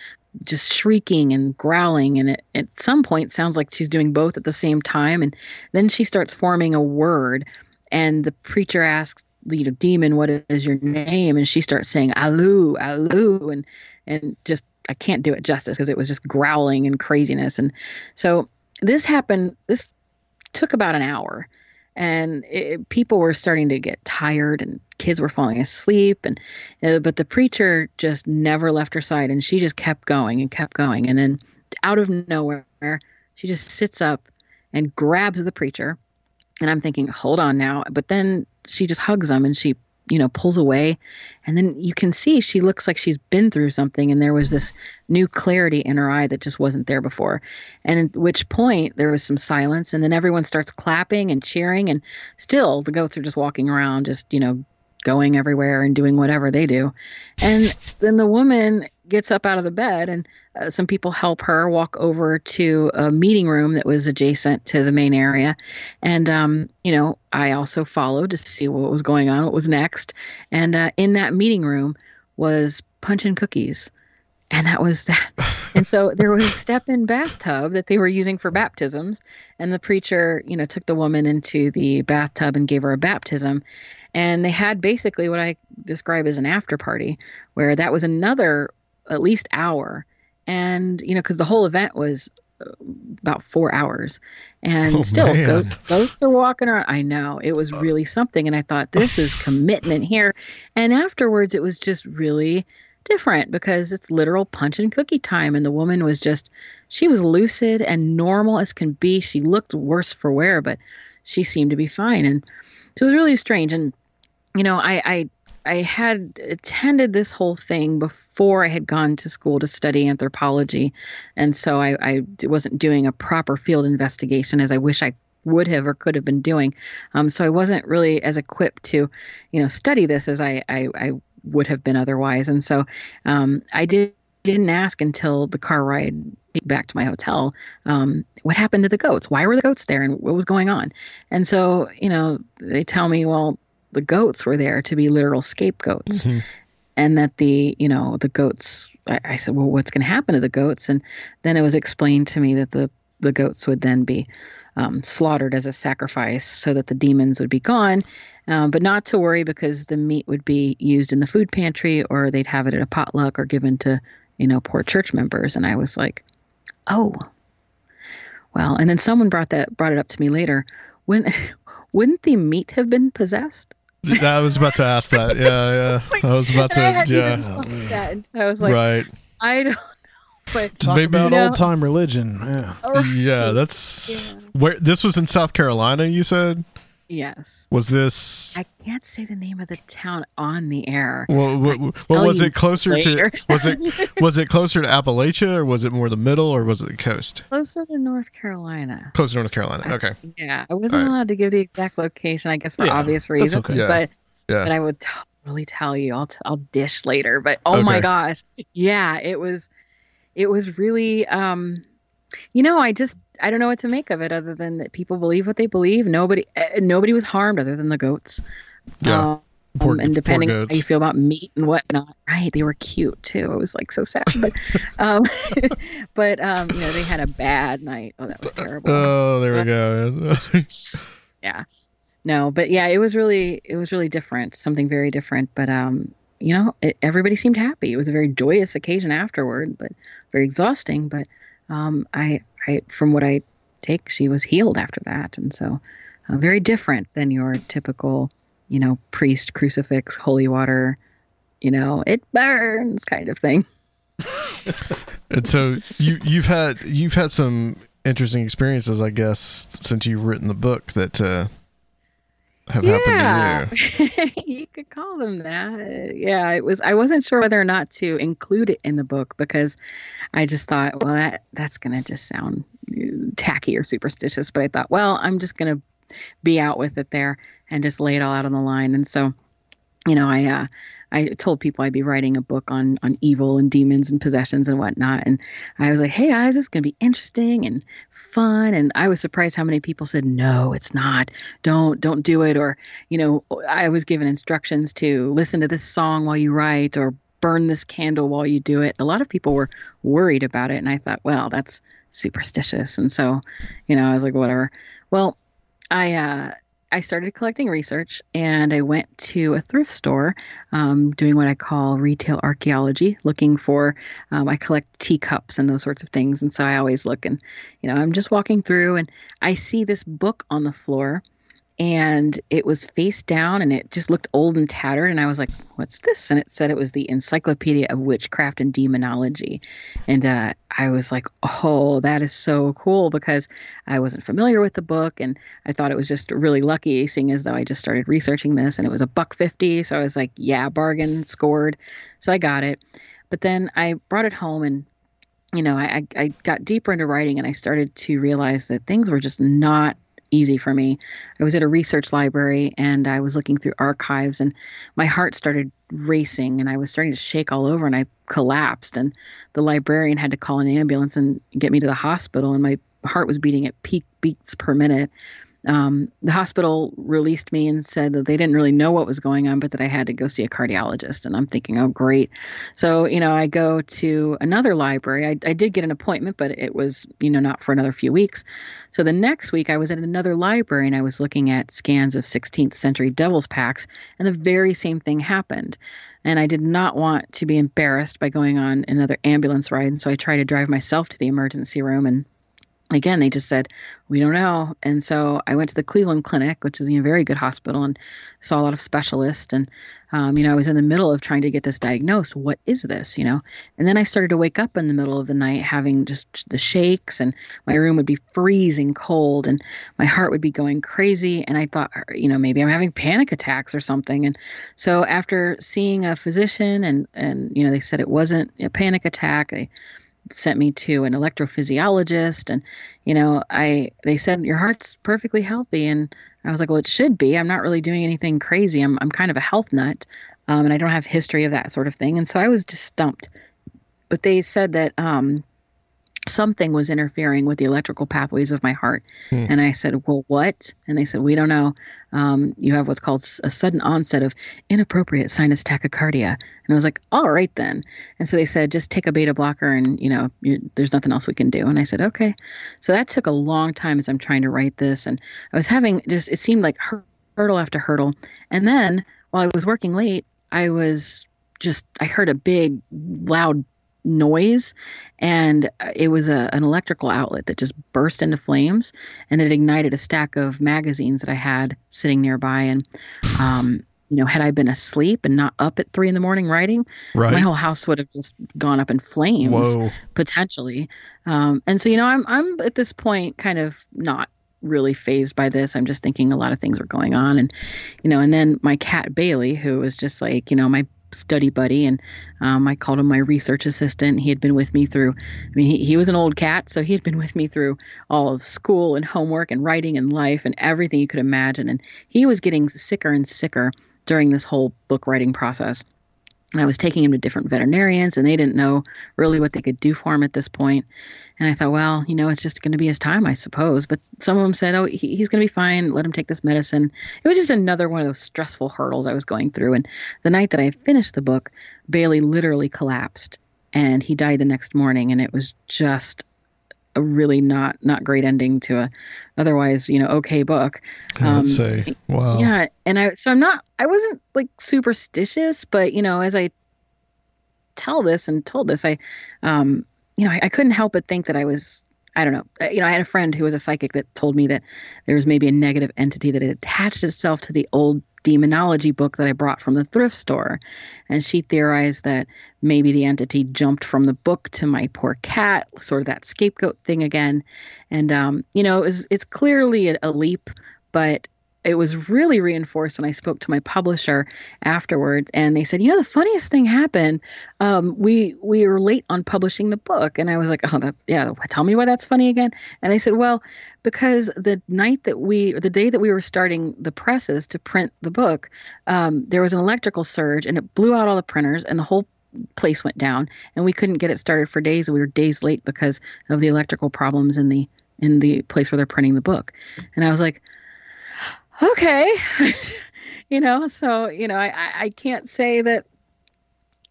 just shrieking and growling. And it, at some point, sounds like she's doing both at the same time. And then she starts forming a word. And the preacher asks, you know, demon, what is your name? And she starts saying, Alu, Alu, and, and just I can't do it justice because it was just growling and craziness. And so this happened, this took about an hour, and it, people were starting to get tired and kids were falling asleep. And, uh, but the preacher just never left her side, and she just kept going and kept going. And then out of nowhere, she just sits up and grabs the preacher. And I'm thinking, hold on now. But then she just hugs him and she, you know, pulls away. And then you can see she looks like she's been through something. And there was this new clarity in her eye that just wasn't there before. And at which point there was some silence. And then everyone starts clapping and cheering. And still the ghosts are just walking around, just, you know, going everywhere and doing whatever they do. And then the woman gets up out of the bed, and uh, some people help her walk over to a meeting room that was adjacent to the main area. And, um, you know, I also followed to see what was going on, what was next. And uh, in that meeting room was punch and cookies. And that was that. And so there was a step-in bathtub that they were using for baptisms. And the preacher, you know, took the woman into the bathtub and gave her a baptism. And they had basically what I describe as an after party, where that was another at least hour. And, you know, because the whole event was about four hours. And oh, still, goats, goats are walking around. I know. It was really something. And I thought, this is commitment here. And afterwards, it was just really different, because it's literal punch and cookie time. And the woman was just, she was lucid and normal as can be. She looked worse for wear, but she seemed to be fine. And so it was really strange. And, you know, I, I, I had attended this whole thing before I had gone to school to study anthropology. And so I, I wasn't doing a proper field investigation as I wish I would have or could have been doing. Um, so I wasn't really as equipped to, you know, study this as I, I, I would have been otherwise. And so um, I did, didn't ask until the car ride back to my hotel, um, what happened to the goats? Why were the goats there and what was going on? And so, you know, they tell me, well, the goats were there to be literal scapegoats. Mm-hmm. And that the, you know, the goats, I, I said, well, what's going to happen to the goats? And then it was explained to me that the, the goats would then be um, slaughtered as a sacrifice so that the demons would be gone, um, but not to worry because the meat would be used in the food pantry, or they'd have it at a potluck or given to, you know, poor church members. And I was like, oh, well, and then someone brought that, brought it up to me later. When, wouldn't the meat have been possessed? I was about to ask that. Yeah, yeah. I was about to. I hadn't yeah. Even thought of that. And so I was like, right. I don't know. But talk maybe, about you know, old time religion. Yeah. Right. Yeah, that's yeah. Where this was in South Carolina. You said. Yes. Was this? I can't say the name of the town on the air. Well, well, well was it closer later. to? Was it was it closer to Appalachia, or was it more the middle, or was it the coast? Closer to North Carolina. Closer to North Carolina. Okay. I, yeah, I wasn't right. allowed to give the exact location, I guess, for yeah, obvious reasons. Okay. Yeah. But yeah. but I would totally tell you. I'll t- I'll dish later. But oh okay. my gosh, yeah, it was it was really. Um, you know, I just. I don't know what to make of it other than that people believe what they believe. Nobody uh, nobody was harmed other than the goats. Yeah. Um, poor, and depending on how you feel about meat and whatnot. Right. They were cute, too. It was like so sad. But, um, but um, you know, they had a bad night. Oh, that was terrible. Oh, there we go. Yeah. No, but yeah, it was really it was really different. Something very different. But, um, you know, it, everybody seemed happy. It was a very joyous occasion afterward, but very exhausting. But um, I... I, from what I take, she was healed after that. And so uh, very different than your typical, you know, priest, crucifix, holy water, you know, it burns kind of thing. And so you, you've had you've had some interesting experiences, I guess, since you've written the book that uh, have yeah. happened to you. You could call them that. Yeah, it was. I wasn't sure whether or not to include it in the book because I just thought, well, that that's going to just sound tacky or superstitious. But I thought, well, I'm just going to be out with it there and just lay it all out on the line. And so, you know, I uh, I told people I'd be writing a book on on evil and demons and possessions and whatnot. And I was like, hey, guys, this is going to be interesting and fun. And I was surprised how many people said, no, it's not. Don't don't do it. Or, you know, I was given instructions to listen to this song while you write or burn this candle while you do it. A lot of people were worried about it. And I thought, well, that's superstitious. And so, you know, I was like, whatever. Well, I uh, I started collecting research, and I went to a thrift store um, doing what I call retail archaeology, looking for, um, I collect teacups and those sorts of things. And so I always look, and, you know, I'm just walking through and I see this book on the floor, and it was face down and it just looked old and tattered. And I was like, what's this? And it said it was the Encyclopedia of Witchcraft and Demonology. And uh, I was like, oh, that is so cool, because I wasn't familiar with the book. And I thought it was just really lucky, seeing as though I just started researching this, and it was a buck fifty. So I was like, yeah, bargain scored. So I got it. But then I brought it home, and you know, I, I got deeper into writing, and I started to realize that things were just not easy for me. I was at a research library, and I was looking through archives, and my heart started racing, and I was starting to shake all over, and I collapsed, and the librarian had to call an ambulance and get me to the hospital, and my heart was beating at peak beats per minute. Um, the hospital released me and said that they didn't really know what was going on, but that I had to go see a cardiologist. And I'm thinking, oh, great. So, you know, I go to another library. I, I did get an appointment, but it was, you know, not for another few weeks. So the next week I was at another library, and I was looking at scans of sixteenth century devil's pacts, and the very same thing happened. And I did not want to be embarrassed by going on another ambulance ride. And so I tried to drive myself to the emergency room, and again, they just said, we don't know. And so I went to the Cleveland Clinic, which is a very good hospital, and saw a lot of specialists. And, um, you know, I was in the middle of trying to get this diagnosed. What is this, you know? And then I started to wake up in the middle of the night having just the shakes, and my room would be freezing cold, and my heart would be going crazy. And I thought, you know, maybe I'm having panic attacks or something. And so after seeing a physician, and, and you know, they said it wasn't a panic attack, I sent me to an electrophysiologist, and, you know, I, they said, your heart's perfectly healthy. And I was like, well, it should be, I'm not really doing anything crazy. I'm, I'm kind of a health nut. Um, and I don't have history of that sort of thing. And so I was just stumped, but they said that, um, something was interfering with the electrical pathways of my heart. Hmm. And I said, well, what? And they said, we don't know. Um, you have what's called a sudden onset of inappropriate sinus tachycardia. And I was like, all right then. And so they said, just take a beta blocker, and, you know, you, there's nothing else we can do. And I said, okay. So that took a long time as I'm trying to write this. And I was having just, it seemed like hurdle after hurdle. And then while I was working late, I was just, I heard a big, loud noise, and it was a, an electrical outlet that just burst into flames, and it ignited a stack of magazines that I had sitting nearby. And, um, you know, had I been asleep and not up at three in the morning writing, right, my whole house would have just gone up in flames. Whoa. Potentially. Um, and so, you know, I'm, I'm at this point kind of not really phased by this. I'm just thinking a lot of things were going on, and, you know, and then my cat Bailey, who was just like, you know, my study buddy, and um, I called him my research assistant. He had been with me through, I mean, he, he was an old cat, so he had been with me through all of school and homework and writing and life and everything you could imagine. And he was getting sicker and sicker during this whole book writing process. And I was taking him to different veterinarians, and they didn't know really what they could do for him at this point. And I thought, well, you know, it's just going to be his time, I suppose. But some of them said, oh, he, he's going to be fine. Let him take this medicine. It was just another one of those stressful hurdles I was going through. And the night that I finished the book, Bailey literally collapsed, and he died the next morning. And it was just a really not not great ending to a otherwise, you know, okay book. Um, I'd say, wow. Yeah. And I, so I'm not, I wasn't like superstitious, but, you know, as I tell this and told this, I, um, you know, I, I couldn't help but think that I was, I don't know, you know, I had a friend who was a psychic that told me that there was maybe a negative entity that had attached itself to the old demonology book that I brought from the thrift store. And she theorized that maybe the entity jumped from the book to my poor cat, sort of that scapegoat thing again. And, um, you know, it was, it's clearly a, a leap, but it was really reinforced when I spoke to my publisher afterwards. And they said, you know, the funniest thing happened. Um, we, we were late on publishing the book. And I was like, oh, that, yeah, tell me why that's funny again. And they said, well, because the night that we, the day that we were starting the presses to print the book, um, there was an electrical surge, and it blew out all the printers, and the whole place went down, and we couldn't get it started for days. We were days late because of the electrical problems in the, in the place where they're printing the book. And I was like, okay. You know, so, you know, I, I can't say that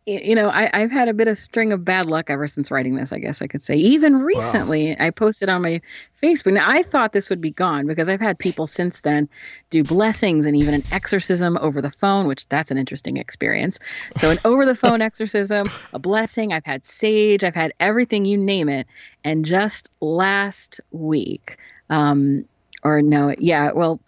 you know, I, I've had a bit of string of bad luck ever since writing this, I guess I could say. Even recently, wow. I posted on my Facebook. Now, I thought this would be gone because I've had people since then do blessings and even an exorcism over the phone, which that's an interesting experience. So an over-the-phone exorcism, a blessing. I've had sage. I've had everything, you name it. And just last week, um, or no, yeah, well,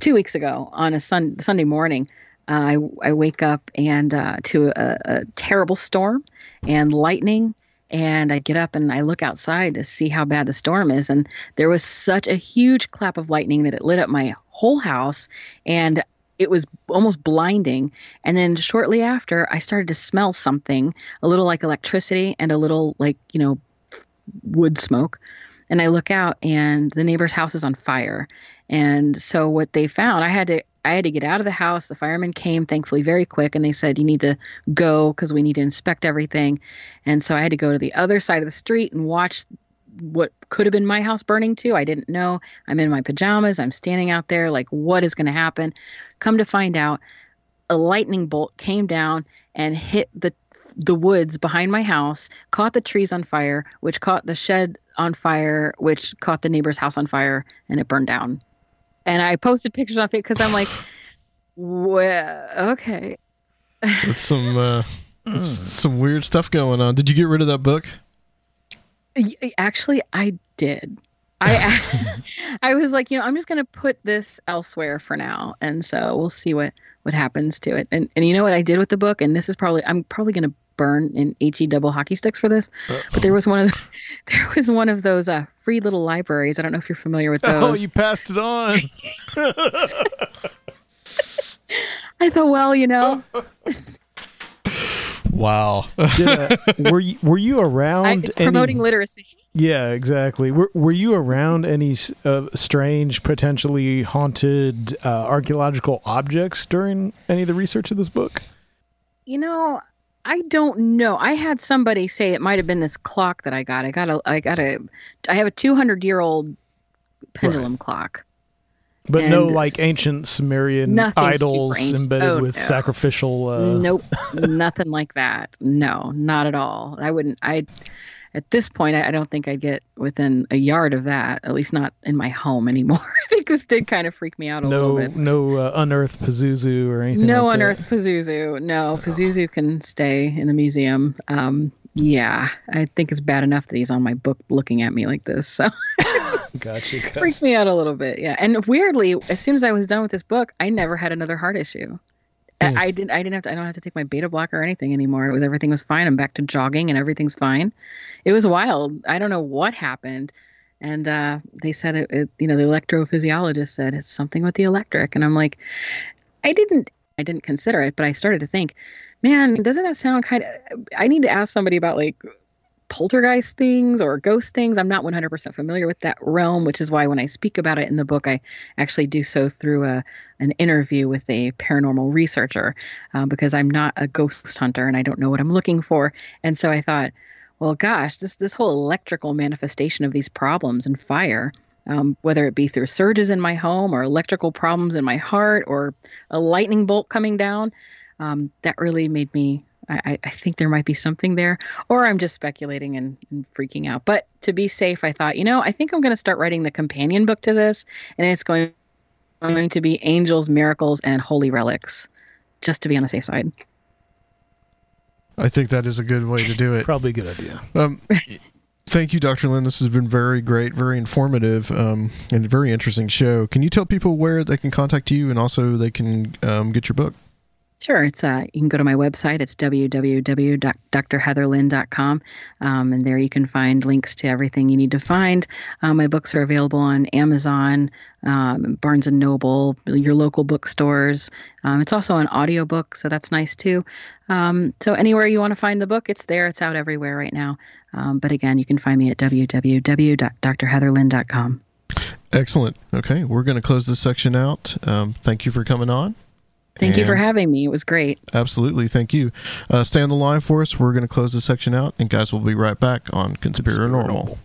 two weeks ago on a sun, Sunday morning, Uh, I I wake up and uh, to a, a terrible storm and lightning, and I get up and I look outside to see how bad the storm is, and there was such a huge clap of lightning that it lit up my whole house, and it was almost blinding. And then shortly after, I started to smell something, a little like electricity and a little like, you know, wood smoke. And I look out, and the neighbor's house is on fire. And so what they found, I had to I had to get out of the house. The firemen came, thankfully, very quick, and they said, you need to go because we need to inspect everything. And so I had to go to the other side of the street and watch what could have been my house burning too. I didn't know. I'm in my pajamas. I'm standing out there like, what is going to happen? Come to find out, a lightning bolt came down and hit the the woods behind my house, caught the trees on fire, which caught the shed on fire, which caught the neighbor's house on fire, and it burned down. And I posted pictures of it because I'm like, well, okay. That's some uh, that's some weird stuff going on. Did you get rid of that book? Actually, I did. I I was like, you know, I'm just going to put this elsewhere for now. And so we'll see what, what happens to it. And and you know what I did with the book? And this is probably, I'm probably going to burn in H E double hockey sticks for this. Uh-oh. But there was one of the, there was one of those uh, free little libraries. I don't know if you're familiar with those. Oh, you passed it on. I thought, well, you know. Wow. Did, uh, were you were you around? I, it's promoting any, literacy. Yeah, exactly. Were Were you around any uh, strange, potentially haunted uh, archaeological objects during any of the research of this book? You know, I don't know. I had somebody say it might have been this clock that I got. I got a. I got a. I have a two hundred year old pendulum right. clock. But and no, like ancient Sumerian idols ancient. embedded oh, with no. sacrificial. Uh... Nope, nothing like that. No, not at all. I wouldn't. I at this point, I, I don't think I'd get within a yard of that. At least not in my home anymore. I think this did kind of freak me out a no, little bit. No, uh, unearthed Pazuzu or anything. No like unearthed that. Pazuzu. No, Pazuzu can stay in the museum. Um, yeah, I think it's bad enough that he's on my book looking at me like this. So. Gotcha, gotcha. Freaked me out a little bit, yeah. And weirdly, as soon as I was done with this book, I never had another heart issue. Mm. I, I didn't. I didn't have to. I don't have to take my beta blocker or anything anymore. It was everything was fine. I'm back to jogging, and everything's fine. It was wild. I don't know what happened. And uh, they said, it, it, you know, the electrophysiologist said it's something with the electric, and I'm like, I didn't. I didn't consider it, but I started to think, man, doesn't that sound kind of? I need to ask somebody about like poltergeist things or ghost things. I'm not one hundred percent familiar with that realm, which is why when I speak about it in the book, I actually do so through a an interview with a paranormal researcher um, because I'm not a ghost hunter and I don't know what I'm looking for. And so I thought, well, gosh, this this whole electrical manifestation of these problems and fire, um, whether it be through surges in my home or electrical problems in my heart or a lightning bolt coming down, um, that really made me I, I think there might be something there, or I'm just speculating and, and freaking out. But to be safe, I thought, you know, I think I'm going to start writing the companion book to this, and it's going, going to be Angels, Miracles, and Holy Relics, just to be on the safe side. I think that is a good way to do it. Probably a good idea. Um, thank you, Doctor Lynn. This has been very great, very informative, um, and a very interesting show. Can you tell people where they can contact you and also they can um, get your book? Sure. It's uh, you can go to my website. It's w w w dot dr heather lynn dot com. Um, and there you can find links to everything you need to find. Um, my books are available on Amazon, um, Barnes and Noble, your local bookstores. Um, it's also an audiobook, so that's nice too. Um, so anywhere you want to find the book, it's there. It's out everywhere right now. Um, but again, you can find me at w w w dot dr heather lynn dot com. Excellent. Okay. We're going to close this section out. Um, thank you for coming on. Thank and you for having me. It was great. Absolutely. Thank you. Uh, stay on the line for us. We're going to close this section out, and guys, we'll be right back on Conspiranormal.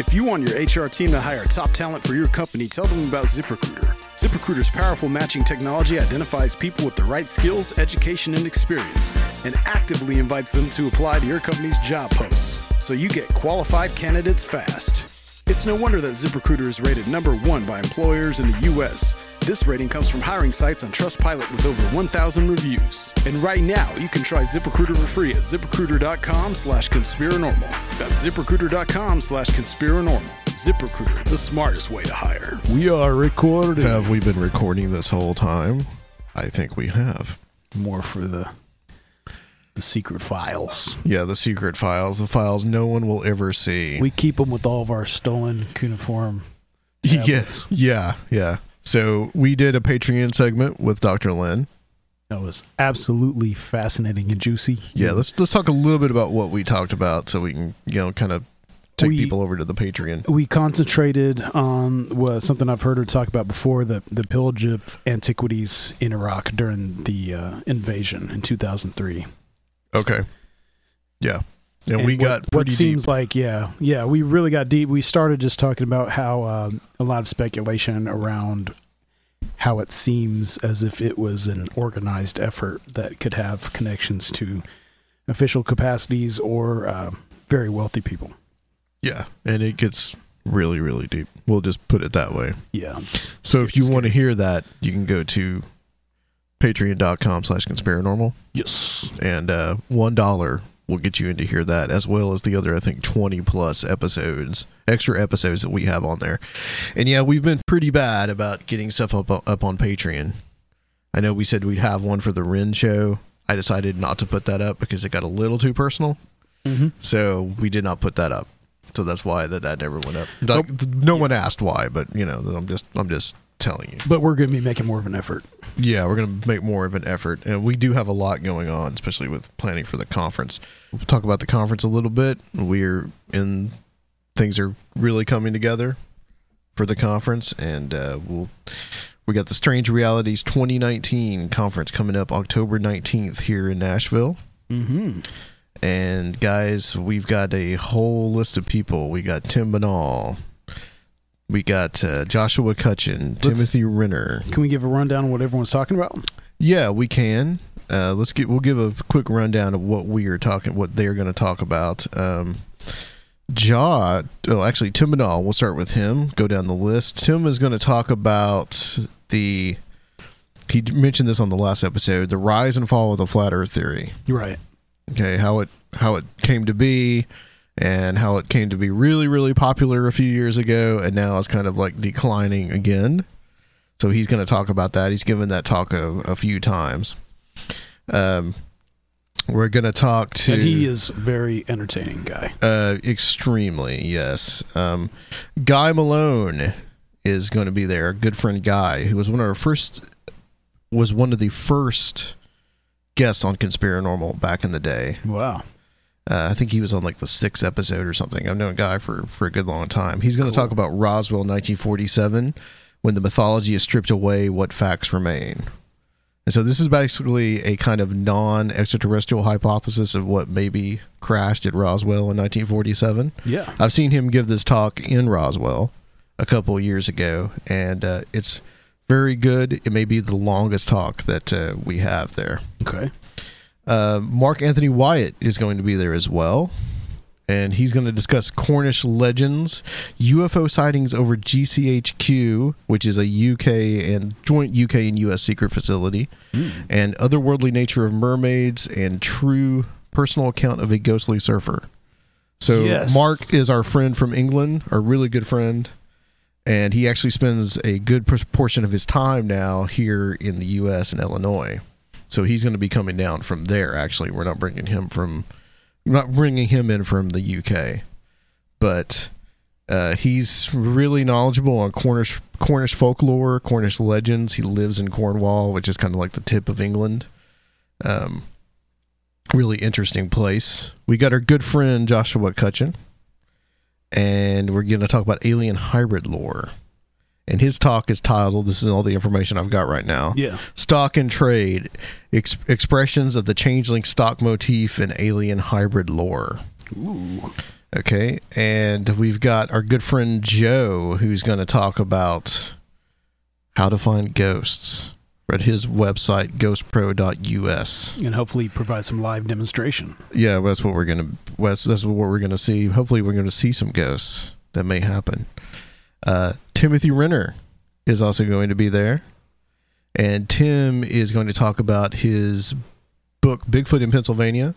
If you want your H R team to hire top talent for your company, tell them about ZipRecruiter. ZipRecruiter's powerful matching technology identifies people with the right skills, education, and experience, and actively invites them to apply to your company's job posts, so you get qualified candidates fast. It's no wonder that ZipRecruiter is rated number one by employers in the U S. This rating comes from hiring sites on Trustpilot with over one thousand reviews. And right now, you can try ZipRecruiter for free at ZipRecruiter.com slash Conspiranormal. That's ZipRecruiter.com slash Conspiranormal. ZipRecruiter, the smartest way to hire. We are recording. Have we been recording this whole time? I think we have. More for the the secret files. Yeah, the secret files, the files no one will ever see. We keep them with all of our stolen cuneiform tablets. Yes. Yeah, yeah. So we did a Patreon segment with Doctor Lynn. That was absolutely fascinating and juicy. Yeah, let's let's talk a little bit about what we talked about so we can, you know, kind of take we, people over to the Patreon. We concentrated on well, something I've heard her talk about before, the, the pillage of antiquities in Iraq during the uh, invasion in two thousand three. Okay. Yeah. And, and we what, got pretty what seems deep. like, yeah, yeah, we really got deep. We started just talking about how uh, a lot of speculation around how it seems as if it was an organized effort that could have connections to official capacities or uh, very wealthy people. Yeah, and it gets really, really deep. We'll just put it that way. Yeah. It's, so it's if you scary. want to hear that, you can go to patreon.com slash Conspiranormal. Yes. And uh, one dollar will get you in to hear that, as well as the other, I think, twenty plus episodes, extra episodes that we have on there. And yeah, we've been pretty bad about getting stuff up, up on Patreon. I know we said we'd have one for the Ren show. I decided not to put that up because it got a little too personal. Mm-hmm. So we did not put that up. So that's why that, that never went up. Nope. No one asked why, but you know, I'm just I'm just telling you. But we're going to be making more of an effort. Yeah, we're going to make more of an effort, and we do have a lot going on, especially with planning for the conference. We'll talk about the conference a little bit. We're in things are really coming together for the conference, and uh, we'll we got the Strange Realities twenty nineteen conference coming up October nineteenth here in Nashville. Mm-hmm. And guys, we've got a whole list of people. We got Tim Banal, we got uh, Joshua Cutchin, let's, Timothy Renner. Can we give a rundown on what everyone's talking about? Yeah, we can. Uh, let's get. We'll give a quick rundown of what we are talking, what they are going to talk about. Um, Jaw. Oh, actually, Tim Banal. We'll start with him. Go down the list. Tim is going to talk about the. He mentioned this on the last episode: the rise and fall of the flat Earth theory. Right. Okay, how it how it came to be, and how it came to be really, really popular a few years ago, and now it's kind of like declining again. So he's going to talk about that. He's given that talk a, a few times. Um, we're going to talk to... And he is a very entertaining guy. Uh, extremely, yes. Um, Guy Malone is going to be there. Good friend Guy, who was one of our first... was one of the first... guest on Conspiranormal back in the day. Wow. Uh, I think he was on like the sixth episode or something. I've known Guy for, for a good long time. He's going to cool. talk about Roswell nineteen forty-seven, when the mythology is stripped away, what facts remain. And so this is basically a kind of non-extraterrestrial hypothesis of what maybe crashed at Roswell in nineteen forty-seven. Yeah. I've seen him give this talk in Roswell a couple years ago, and uh, it's... very good. It may be the longest talk that uh, we have there. Okay. Uh, Mark Anthony Wyatt is going to be there as well. And he's going to discuss Cornish legends, U F O sightings over G C H Q, which is a U K and joint U K and U S secret facility, mm. and otherworldly nature of mermaids and true personal account of a ghostly surfer. So yes. Mark is our friend from England, our really good friend. And he actually spends a good portion of his time now here in the U S and Illinois. So he's going to be coming down from there, actually. We're not bringing him from, we're not bringing him in from the U K. But uh, he's really knowledgeable on Cornish, Cornish folklore, Cornish legends. He lives in Cornwall, which is kind of like the tip of England. Um, really interesting place. We got our good friend Joshua Cutchin. And we're going to talk about alien hybrid lore. And his talk is titled, this is all the information I've got right now, yeah. Stock and Trade, Ex- Expressions of the Changeling Stock Motif and Alien Hybrid Lore. Ooh. Okay, and we've got our good friend Joe, who's going to talk about How to Find Ghosts. Read his website, ghost pro dot U S, and hopefully provide some live demonstration. Yeah, that's what we're gonna. That's, that's what we're gonna see. Hopefully, we're gonna see some ghosts. That may happen. Uh, Timothy Renner is also going to be there, and Tim is going to talk about his book, Bigfoot in Pennsylvania.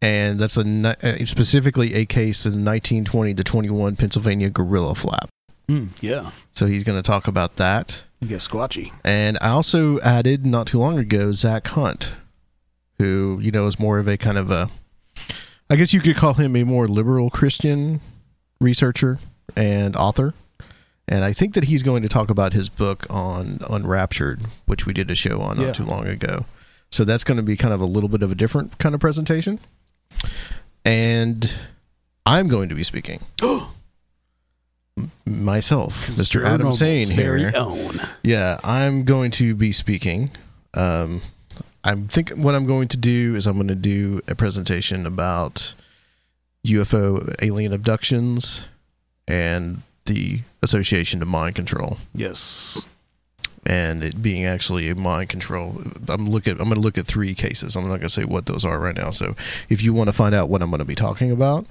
And that's a specifically a case in nineteen twenty to twenty-one Pennsylvania gorilla flap. Mm, yeah. So he's going to talk about that. You get squatchy. And I also added not too long ago Zach Hunt, who, you know, is more of a kind of a, I guess you could call him a more liberal Christian researcher and author. And I think that he's going to talk about his book on Unraptured, which we did a show on yeah. not too long ago. So that's going to be kind of a little bit of a different kind of presentation. And I'm going to be speaking. Myself, Mister Adam Sane here. Own. Yeah, I'm going to be speaking. Um, I think what I'm going to do is I'm going to do a presentation about U F O alien abductions and the association to mind control. Yes. And it being actually a mind control. I'm look at. I'm going to look at three cases. I'm not going to say what those are right now. So if you want to find out what I'm going to be talking about,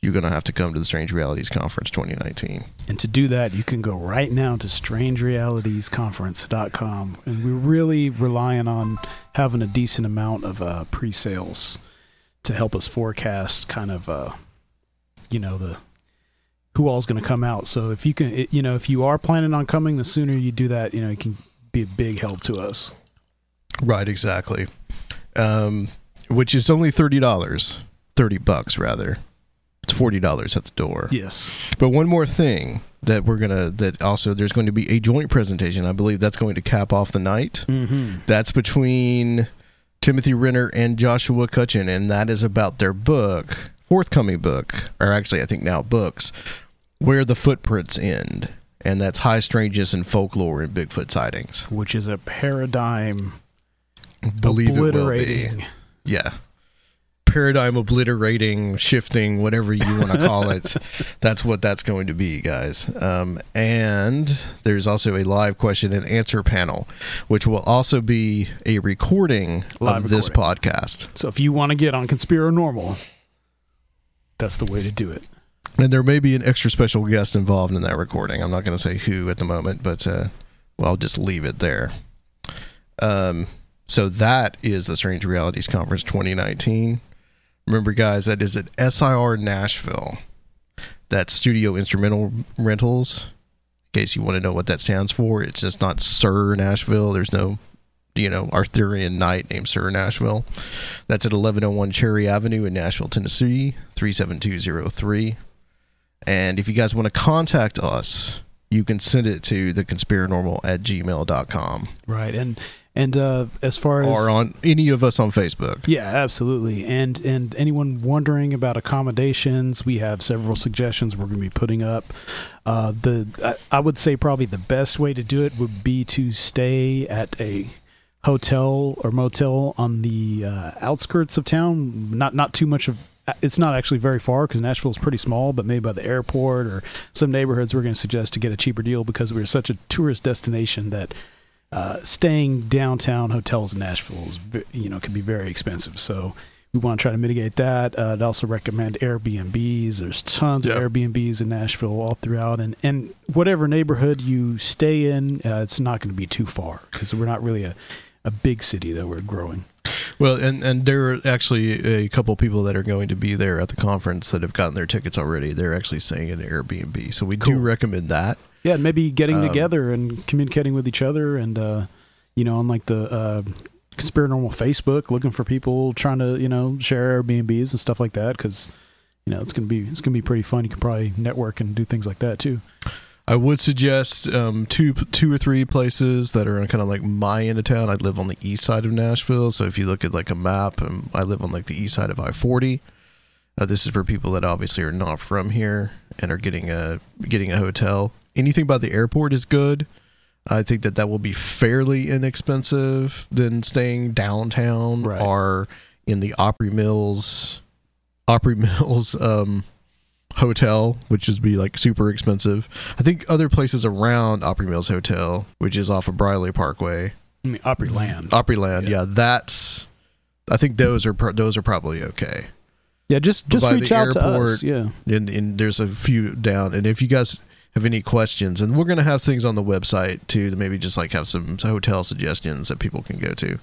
you're going to have to come to the Strange Realities Conference twenty nineteen. And to do that, you can go right now to strange realities conference dot com. And we're really relying on having a decent amount of uh, pre-sales to help us forecast kind of, uh, you know, the... who all's going to come out. So if you can, it, you know, if you are planning on coming, the sooner you do that, you know, it can be a big help to us. Right. Exactly. Um, which is only thirty dollars, thirty bucks rather. It's forty dollars at the door. Yes. But one more thing that we're going to, that also there's going to be a joint presentation. I believe that's going to cap off the night. Mm-hmm. That's between Timothy Renner and Joshua Cutchin. And that is about their book, forthcoming book, or actually I think now books, Where the Footprints End, and that's High Strangeness and Folklore and Bigfoot Sightings, which is a paradigm Believe obliterating, it will be. yeah, paradigm obliterating, shifting, whatever you want to call it. That's what that's going to be, guys. Um, and there's also a live question and answer panel, which will also be a recording live of recording. This podcast. So if you want to get on Conspiranormal, that's the way to do it. And there may be an extra special guest involved in that recording. I'm not going to say who at the moment, but uh, well, I'll just leave it there. Um, so that is the Strange Realities Conference twenty nineteen. Remember, guys, that is at S I R Nashville. That's Studio Instrumental Rentals. In case you want to know what that stands for, it's just not Sir Nashville. There's no, you know, Arthurian knight named Sir Nashville. That's at eleven oh one Cherry Avenue in Nashville, Tennessee, three seven two zero three. And if you guys want to contact us, you can send it to the conspiranormal at gmail dot com. Right. And, and, uh, as far as, or on any of us on Facebook. Yeah, absolutely. And, and anyone wondering about accommodations, we have several suggestions we're going to be putting up. Uh, the, I, I would say probably the best way to do it would be to stay at a hotel or motel on the uh, outskirts of town. Not not too much of it's not actually very far because Nashville is pretty small, but maybe by the airport or some neighborhoods we're going to suggest to get a cheaper deal because we're such a tourist destination that uh, staying downtown hotels in Nashville is, you know, can be very expensive. So we want to try to mitigate that. Uh, I'd also recommend Airbnbs. There's tons yep. of Airbnbs in Nashville all throughout. And, and whatever neighborhood you stay in, uh, it's not going to be too far because we're not really a a big city that we're growing. Well, and, and there are actually a couple people that are going to be there at the conference that have gotten their tickets already. They're actually staying in Airbnb. So we cool. do recommend that. Yeah. And maybe getting um, together and communicating with each other and, uh, you know, on like the, uh, Conspiranormal Facebook, looking for people trying to, you know, share Airbnbs and stuff like that. Cause you know, it's going to be, it's going to be pretty fun. You can probably network and do things like that too. I would suggest um, two two or three places that are kind of like my end of town. I live on the east side of Nashville. So if you look at like a map, um, I live on like the east side of I forty. Uh, this is for people that obviously are not from here and are getting a, getting a hotel. Anything by the airport is good. I think that that will be fairly inexpensive than staying downtown right. or in the Opry Mills, Opry Mills, um, hotel, which would be like super expensive. I think other places around Opry Mills Hotel, which is off of Briley Parkway. I mean, Opryland. Opryland, yeah. yeah. That's. I think those are pro- those are probably okay. Yeah, just just reach out to us. Yeah, and, and there's a few down. And if you guys have any questions, and we're gonna have things on the website too, to maybe just like have some hotel suggestions that people can go to.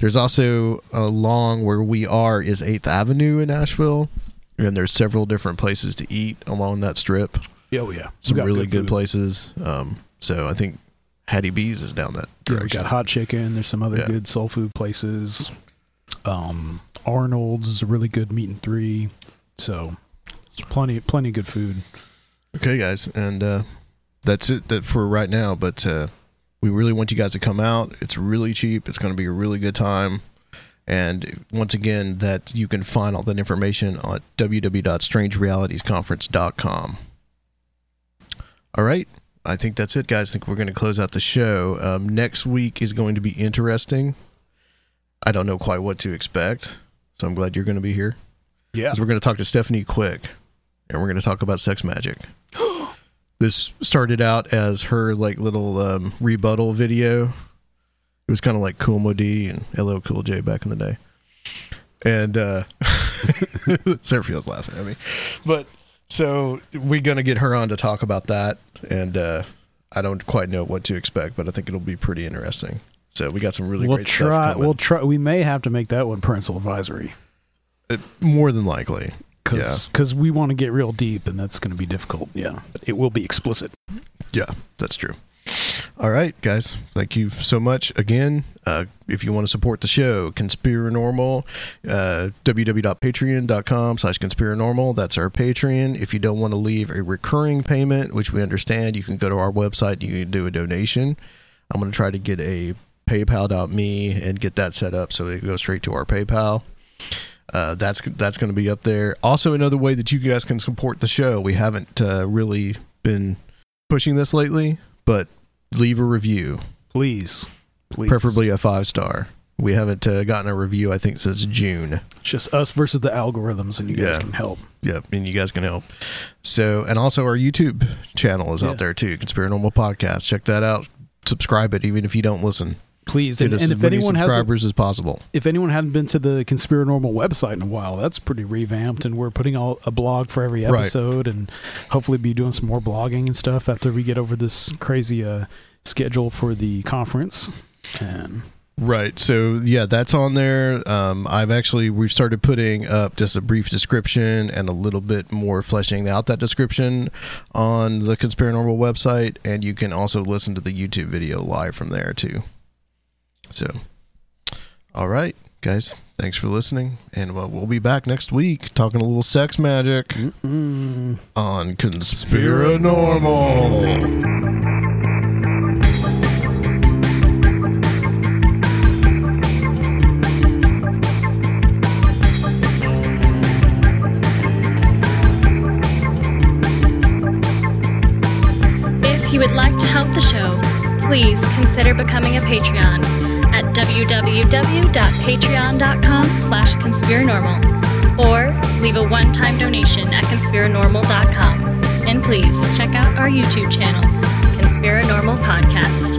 There's also along where we are is eighth Avenue in Nashville, and there's several different places to eat along that strip. Oh yeah, some really good, good places. Um, so I think Hattie B's is down that direction. Yeah, we got Hot Chicken. There's some other yeah. good soul food places. Um, Arnold's is a really good meat and three, so there's plenty, plenty good food. Okay, guys, and uh, that's it that for right now. But uh, we really want you guys to come out. It's really cheap. It's going to be a really good time. And once again, that you can find all that information on w w w dot strange realities conference dot com. All right, I think that's it, guys. I think we're going to close out the show. Um, next week is going to be interesting. I don't know quite what to expect, so I'm glad you're going to be here. Yeah. Because we're going to talk to Stephanie Quick, and we're going to talk about sex magic. This started out as her like little um, rebuttal video. It was kind of like Cool Mo D and L L Cool J back in the day. And uh, Serafio's laughing at me. But so we're going to get her on to talk about that, and uh, I don't quite know what to expect, but I think it'll be pretty interesting. So we got some really we'll great try, stuff coming. We'll try. We may have to make that one parental advisory. It, more than likely. Because yeah. we want to get real deep, and that's going to be difficult. Yeah. But it will be explicit. Yeah, that's true. All right, guys. Thank you so much. Again, uh, if you want to support the show, Conspiranormal, uh, w w w dot patreon dot com slash conspiranormal. That's our Patreon. If you don't want to leave a recurring payment, which we understand, you can go to our website. You can do a donation. I'm going to try to get a PayPal dot me and get that set up so they go straight to our PayPal. Uh, that's that's going to be up there. Also, another way that you guys can support the show. We haven't uh, really been pushing this lately, but leave a review, please, please. Preferably a five star. We haven't uh, gotten a review, I think, since June. It's just us versus the algorithms, and you guys yeah. can help. Yep, and you guys can help. So, and also our YouTube channel is yeah. out there too, Conspiranormal Podcast. Check that out. Subscribe it, even if you don't listen. Please, and, and if anyone subscribers as possible. If anyone hadn't been to the Conspiranormal website in a while, that's pretty revamped, and we're putting all, a blog for every episode, right. and hopefully be doing some more blogging and stuff after we get over this crazy uh, schedule for the conference. And right, so yeah, that's on there. Um, I've actually we've started putting up just a brief description and a little bit more fleshing out that description on the Conspiranormal website, and you can also listen to the YouTube video live from there too. So, all right, guys, thanks for listening, and well, we'll be back next week talking a little sex magic Mm-mm. on Conspiranormal. If you would like to help the show, please consider becoming a Patreon at w w w dot patreon dot com slash conspiranormal, or leave a one-time donation at conspiranormal dot com. And please check out our YouTube channel, Conspiranormal Podcast.